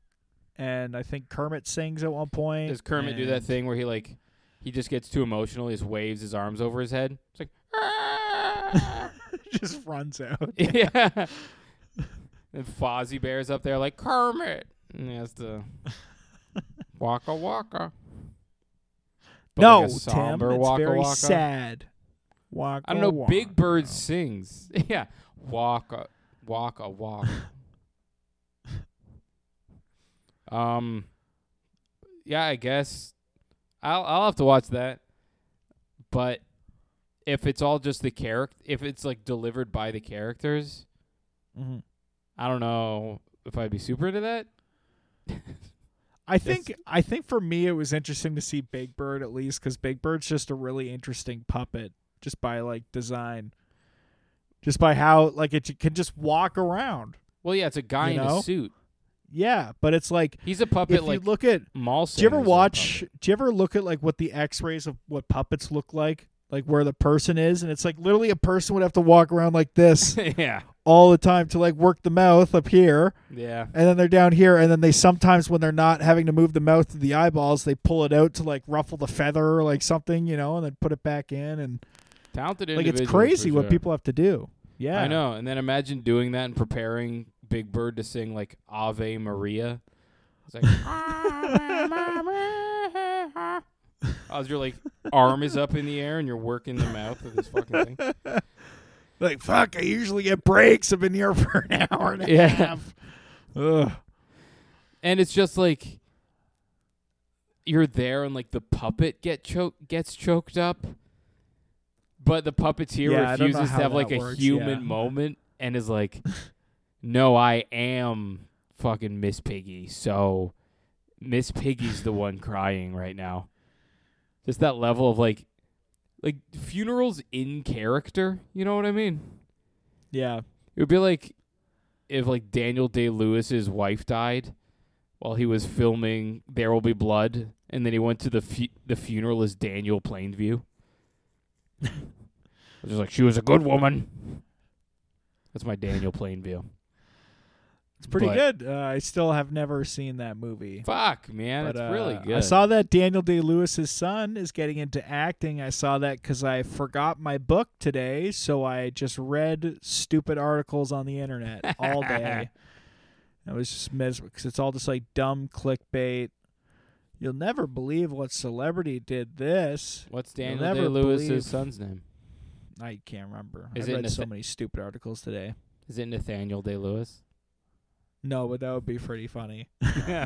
And I think Kermit sings at one point. Does Kermit do that thing where he just gets too emotional, he just waves his arms over his head? It's like, ah! Just runs out. Yeah. And Fozzie Bear's up there like, Kermit! And he has to waka waka. But no, like somber Tim, it's waka, very waka. Sad. Waka, I don't know. Waka. Big Bird sings. Yeah. Waka, waka, waka. Yeah, I guess I'll have to watch that. But if it's all just the character, if it's like delivered by the characters, I don't know if I'd be super into that. I think for me it was interesting to see Big Bird at least, because Big Bird's just a really interesting puppet. Just by like design, just by how like it can just walk around. Well, yeah, it's a guy in a suit. Yeah, but it's like he's a puppet. If like you look at mall, do you ever look at like what the X-rays of what puppets look like where the person is, and it's like literally a person would have to walk around like this, all the time to like work the mouth up here, and then they're down here, and then they sometimes when they're not having to move the mouth to the eyeballs, they pull it out to like ruffle the feather or like something, and then put it back in and. Talented individuals. Like, it's crazy what people have to do. Yeah. I know. And then imagine doing that and preparing Big Bird to sing, like, Ave Maria. It's like, Ave Maria. As your, like, arm is up in the air and you're working the mouth of this fucking thing. Like, fuck, I usually get breaks. I've been here for an hour and a half. Ugh. And it's just, like, you're there and, like, the puppet gets choked up. But the puppeteer refuses to have, like, a human moment and is like, no, I am fucking Miss Piggy, so Miss Piggy's the one crying right now. Just that level of, like funerals in character, you know what I mean? Yeah. It would be like if, like, Daniel Day-Lewis's wife died while he was filming There Will Be Blood, and then he went to the funeral as Daniel Plainview. I was just like, she was a good woman. That's my Daniel Plainview. It's pretty good. I still have never seen that movie. Fuck, man. But, it's really good. I saw that Daniel Day-Lewis's son is getting into acting. I saw that because I forgot my book today, so I just read stupid articles on the internet all day. I was just miserable because it's all just like dumb clickbait. You'll never believe what celebrity did this. What's Daniel Day-Lewis's son's name? I can't remember. I read so many stupid articles today. Is it Nathaniel Day-Lewis? No, but that would be pretty funny. Yeah.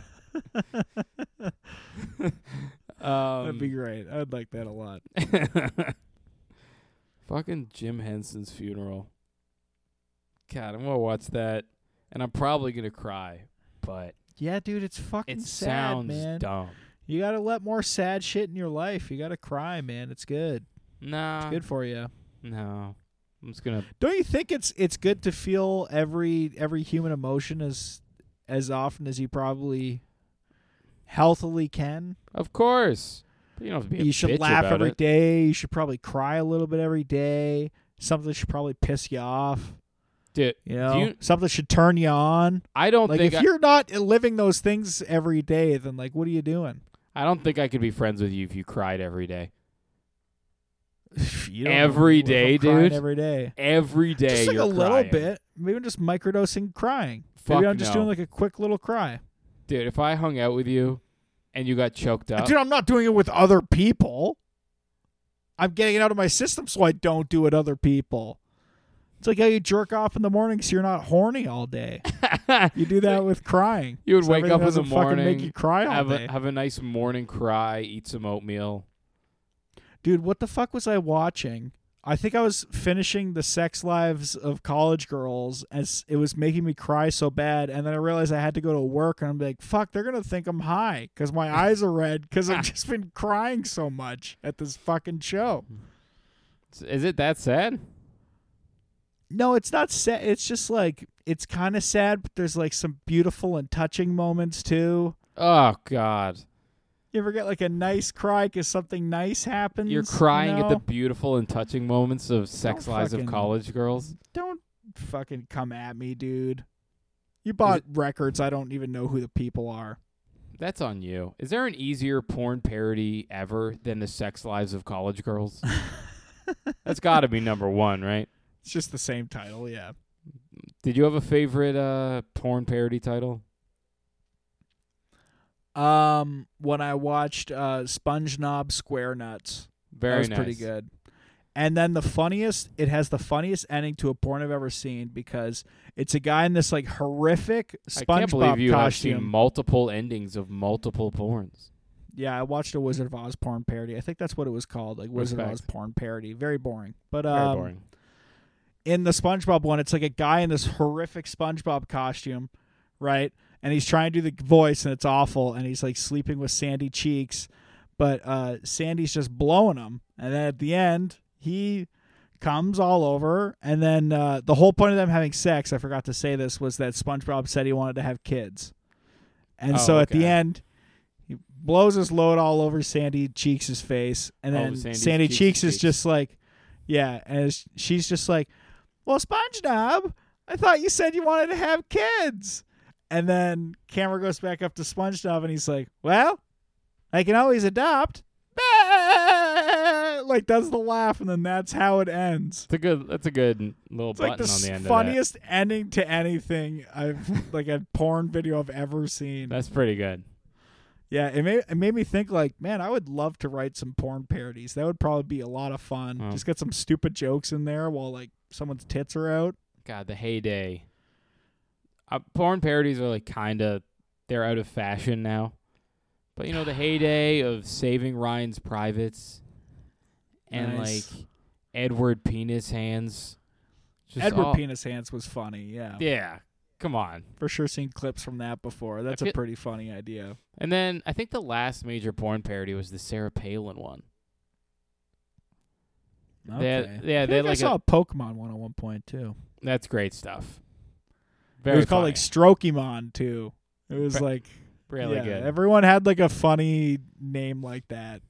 That'd be great. I'd like that a lot. Fucking Jim Henson's funeral. God, I'm going to watch that, and I'm probably going to cry, but... Yeah, dude, it's fucking sad, man. It sounds dumb. You got to let more sad shit in your life. You got to cry, man. It's good. Nah. It's good for you. No. I'm just going to... Don't you think it's good to feel every human emotion as often as you probably healthily can? Of course. You don't have to be a bitch about it. You should laugh every day. You should probably cry a little bit every day. Something should probably piss you off. Dude, something should turn you on. I don't think... If you're not living those things every day, then, like, what are you doing? I don't think I could be friends with you if you cried every day. Every day, dude? Every day. Every day just, like, you're a little bit. Maybe I'm just microdosing crying. Fuck, maybe I'm just doing, like, a quick little cry. Dude, if I hung out with you and you got choked up. Dude, I'm not doing it with other people. I'm getting it out of my system so I don't do it other people. It's like how you jerk off in the morning so you're not horny all day. You do that with crying. You would somebody wake up in the morning, make you cry all day. Have a nice morning cry, eat some oatmeal. Dude, what the fuck was I watching? I think I was finishing The Sex Lives of College Girls as it was making me cry so bad. And then I realized I had to go to work and I'm like, fuck, they're going to think I'm high because my eyes are red because I've just been crying so much at this fucking show. Is it that sad? No, it's not sad. It's just like, it's kind of sad, but there's like some beautiful and touching moments too. Oh, God. You ever get like a nice cry because something nice happens? You're crying at the beautiful and touching moments of Sex Lives of College Girls? Don't fucking come at me, dude. You bought records. I don't even know who the people are. That's on you. Is there an easier porn parody ever than The Sex Lives of College Girls? That's got to be number one, right? It's just the same title, yeah. Did you have a favorite porn parody title? When I watched SpongeBob SquareNuts. That was nice. Pretty good. And then it has the funniest ending to a porn I've ever seen because it's a guy in this like horrific SpongeBob costume. I can't believe you have seen multiple endings of multiple porns. Yeah, I watched a Wizard of Oz porn parody. I think that's what it was called, like Wizard of Oz porn parody. Very boring. But very boring. In the SpongeBob one, it's like a guy in this horrific SpongeBob costume, right? And he's trying to do the voice, and it's awful. And he's like sleeping with Sandy Cheeks, but Sandy's just blowing him. And then at the end, he comes all over. And then the whole point of them having sex—I forgot to say this—was that SpongeBob said he wanted to have kids. And at the end, he blows his load all over Sandy Cheeks' face, and then Sandy Cheeks is just like, yeah, and she's just like, "Well, SpongeBob, I thought you said you wanted to have kids." And then camera goes back up to SpongeBob, and he's like, "Well, I can always adopt." Like does the laugh, and then that's how it ends. That's a good little button like on the end. It's like the funniest ending to anything I've like a porn video I've ever seen. That's pretty good. Yeah, it made me think like, man, I would love to write some porn parodies. That would probably be a lot of fun. Oh. Just get some stupid jokes in there while like someone's tits are out. God, the heyday. Porn parodies are like they're out of fashion now. But you know, the heyday of Saving Ryan's Privates and like Edward Penis Hands. Penis Hands was funny, yeah. Yeah, come on. For sure seen clips from that before. That's a pretty funny idea. And then I think the last major porn parody was the Sarah Palin one. Okay. I saw a Pokemon one at one point too. That's great stuff. It was funny. Called like Strokemon too. It was really good. Everyone had like a funny name like that.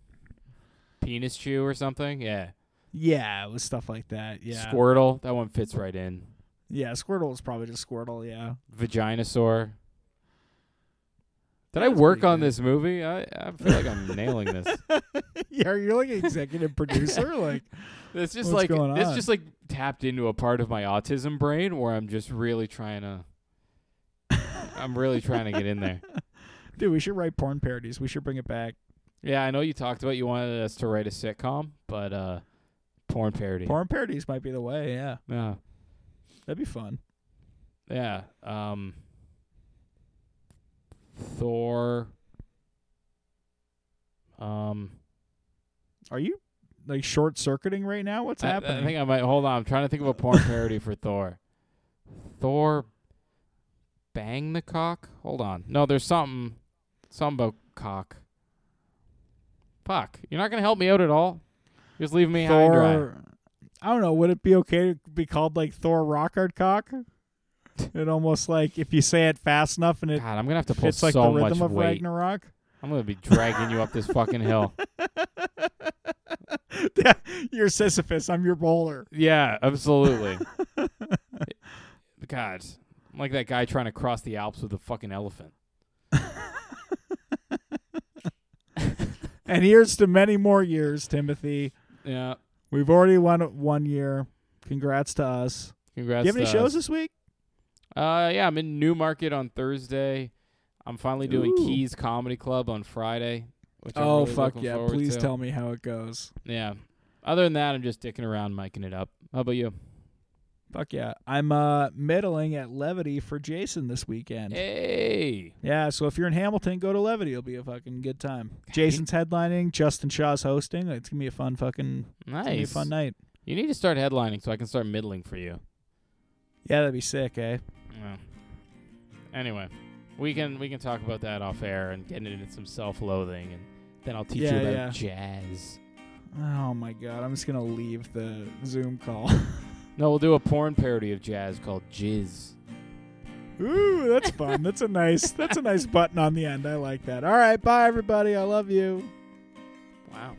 Penis Chew or something? Yeah. Yeah, it was stuff like that. Yeah. Squirtle. That one fits right in. Yeah, Squirtle was probably just Squirtle, yeah. Vaginasaur. Did I work on this movie? I feel like I'm nailing this. Yeah, you're like an executive producer. Like, it's just like it's just like tapped into a part of my autism brain where I'm just really trying to. I'm really trying to get in there. Dude, we should write porn parodies. We should bring it back. Yeah, I know you talked about you wanted us to write a sitcom, but porn parody. Porn parodies might be the way. Yeah. Yeah. That'd be fun. Yeah. Thor. Are you like short-circuiting right now? What's happening? I think I might. Hold on. I'm trying to think of a porn parody for Thor. Thor bang the cock? Hold on. No, there's something about cock. Fuck. You're not going to help me out at all? Just leave me high and dry. I don't know. Would it be okay to be called like Thor Rockard cock? It almost like if you say it fast enough and it God, I'm gonna have to pull so like the rhythm much of weight. Ragnarok. I'm gonna be dragging you up this fucking hill. Yeah, you're Sisyphus. I'm your boulder. Yeah, absolutely. God, I'm like that guy trying to cross the Alps with a fucking elephant. And here's to many more years, Timothy. Yeah, we've already won one year. Congrats to us. Congrats. Do you have any shows this week? Yeah, I'm in Newmarket on Thursday. I'm finally doing Keys Comedy Club on Friday. Which oh, I'm really fuck yeah. Please to. Tell me how it goes. Yeah. Other than that, I'm just dicking around, micing it up. How about you? Fuck yeah. I'm meddling at Levity for Jason this weekend. Hey. Yeah, so if you're in Hamilton, go to Levity. It'll be a fucking good time. Jason's headlining. Justin Shaw's hosting. It's going to be a fun fucking nice. It's gonna be a fun night. You need to start headlining so I can start middling for you. Yeah, that'd be sick, eh? Yeah. Anyway, we can talk about that off air and get into some self-loathing, and then I'll teach you about jazz. Oh, my God. I'm just going to leave the Zoom call. No, we'll do a porn parody of jazz called Jizz. Ooh, that's fun. That's a nice button on the end. I like that. All right, bye, everybody. I love you. Wow.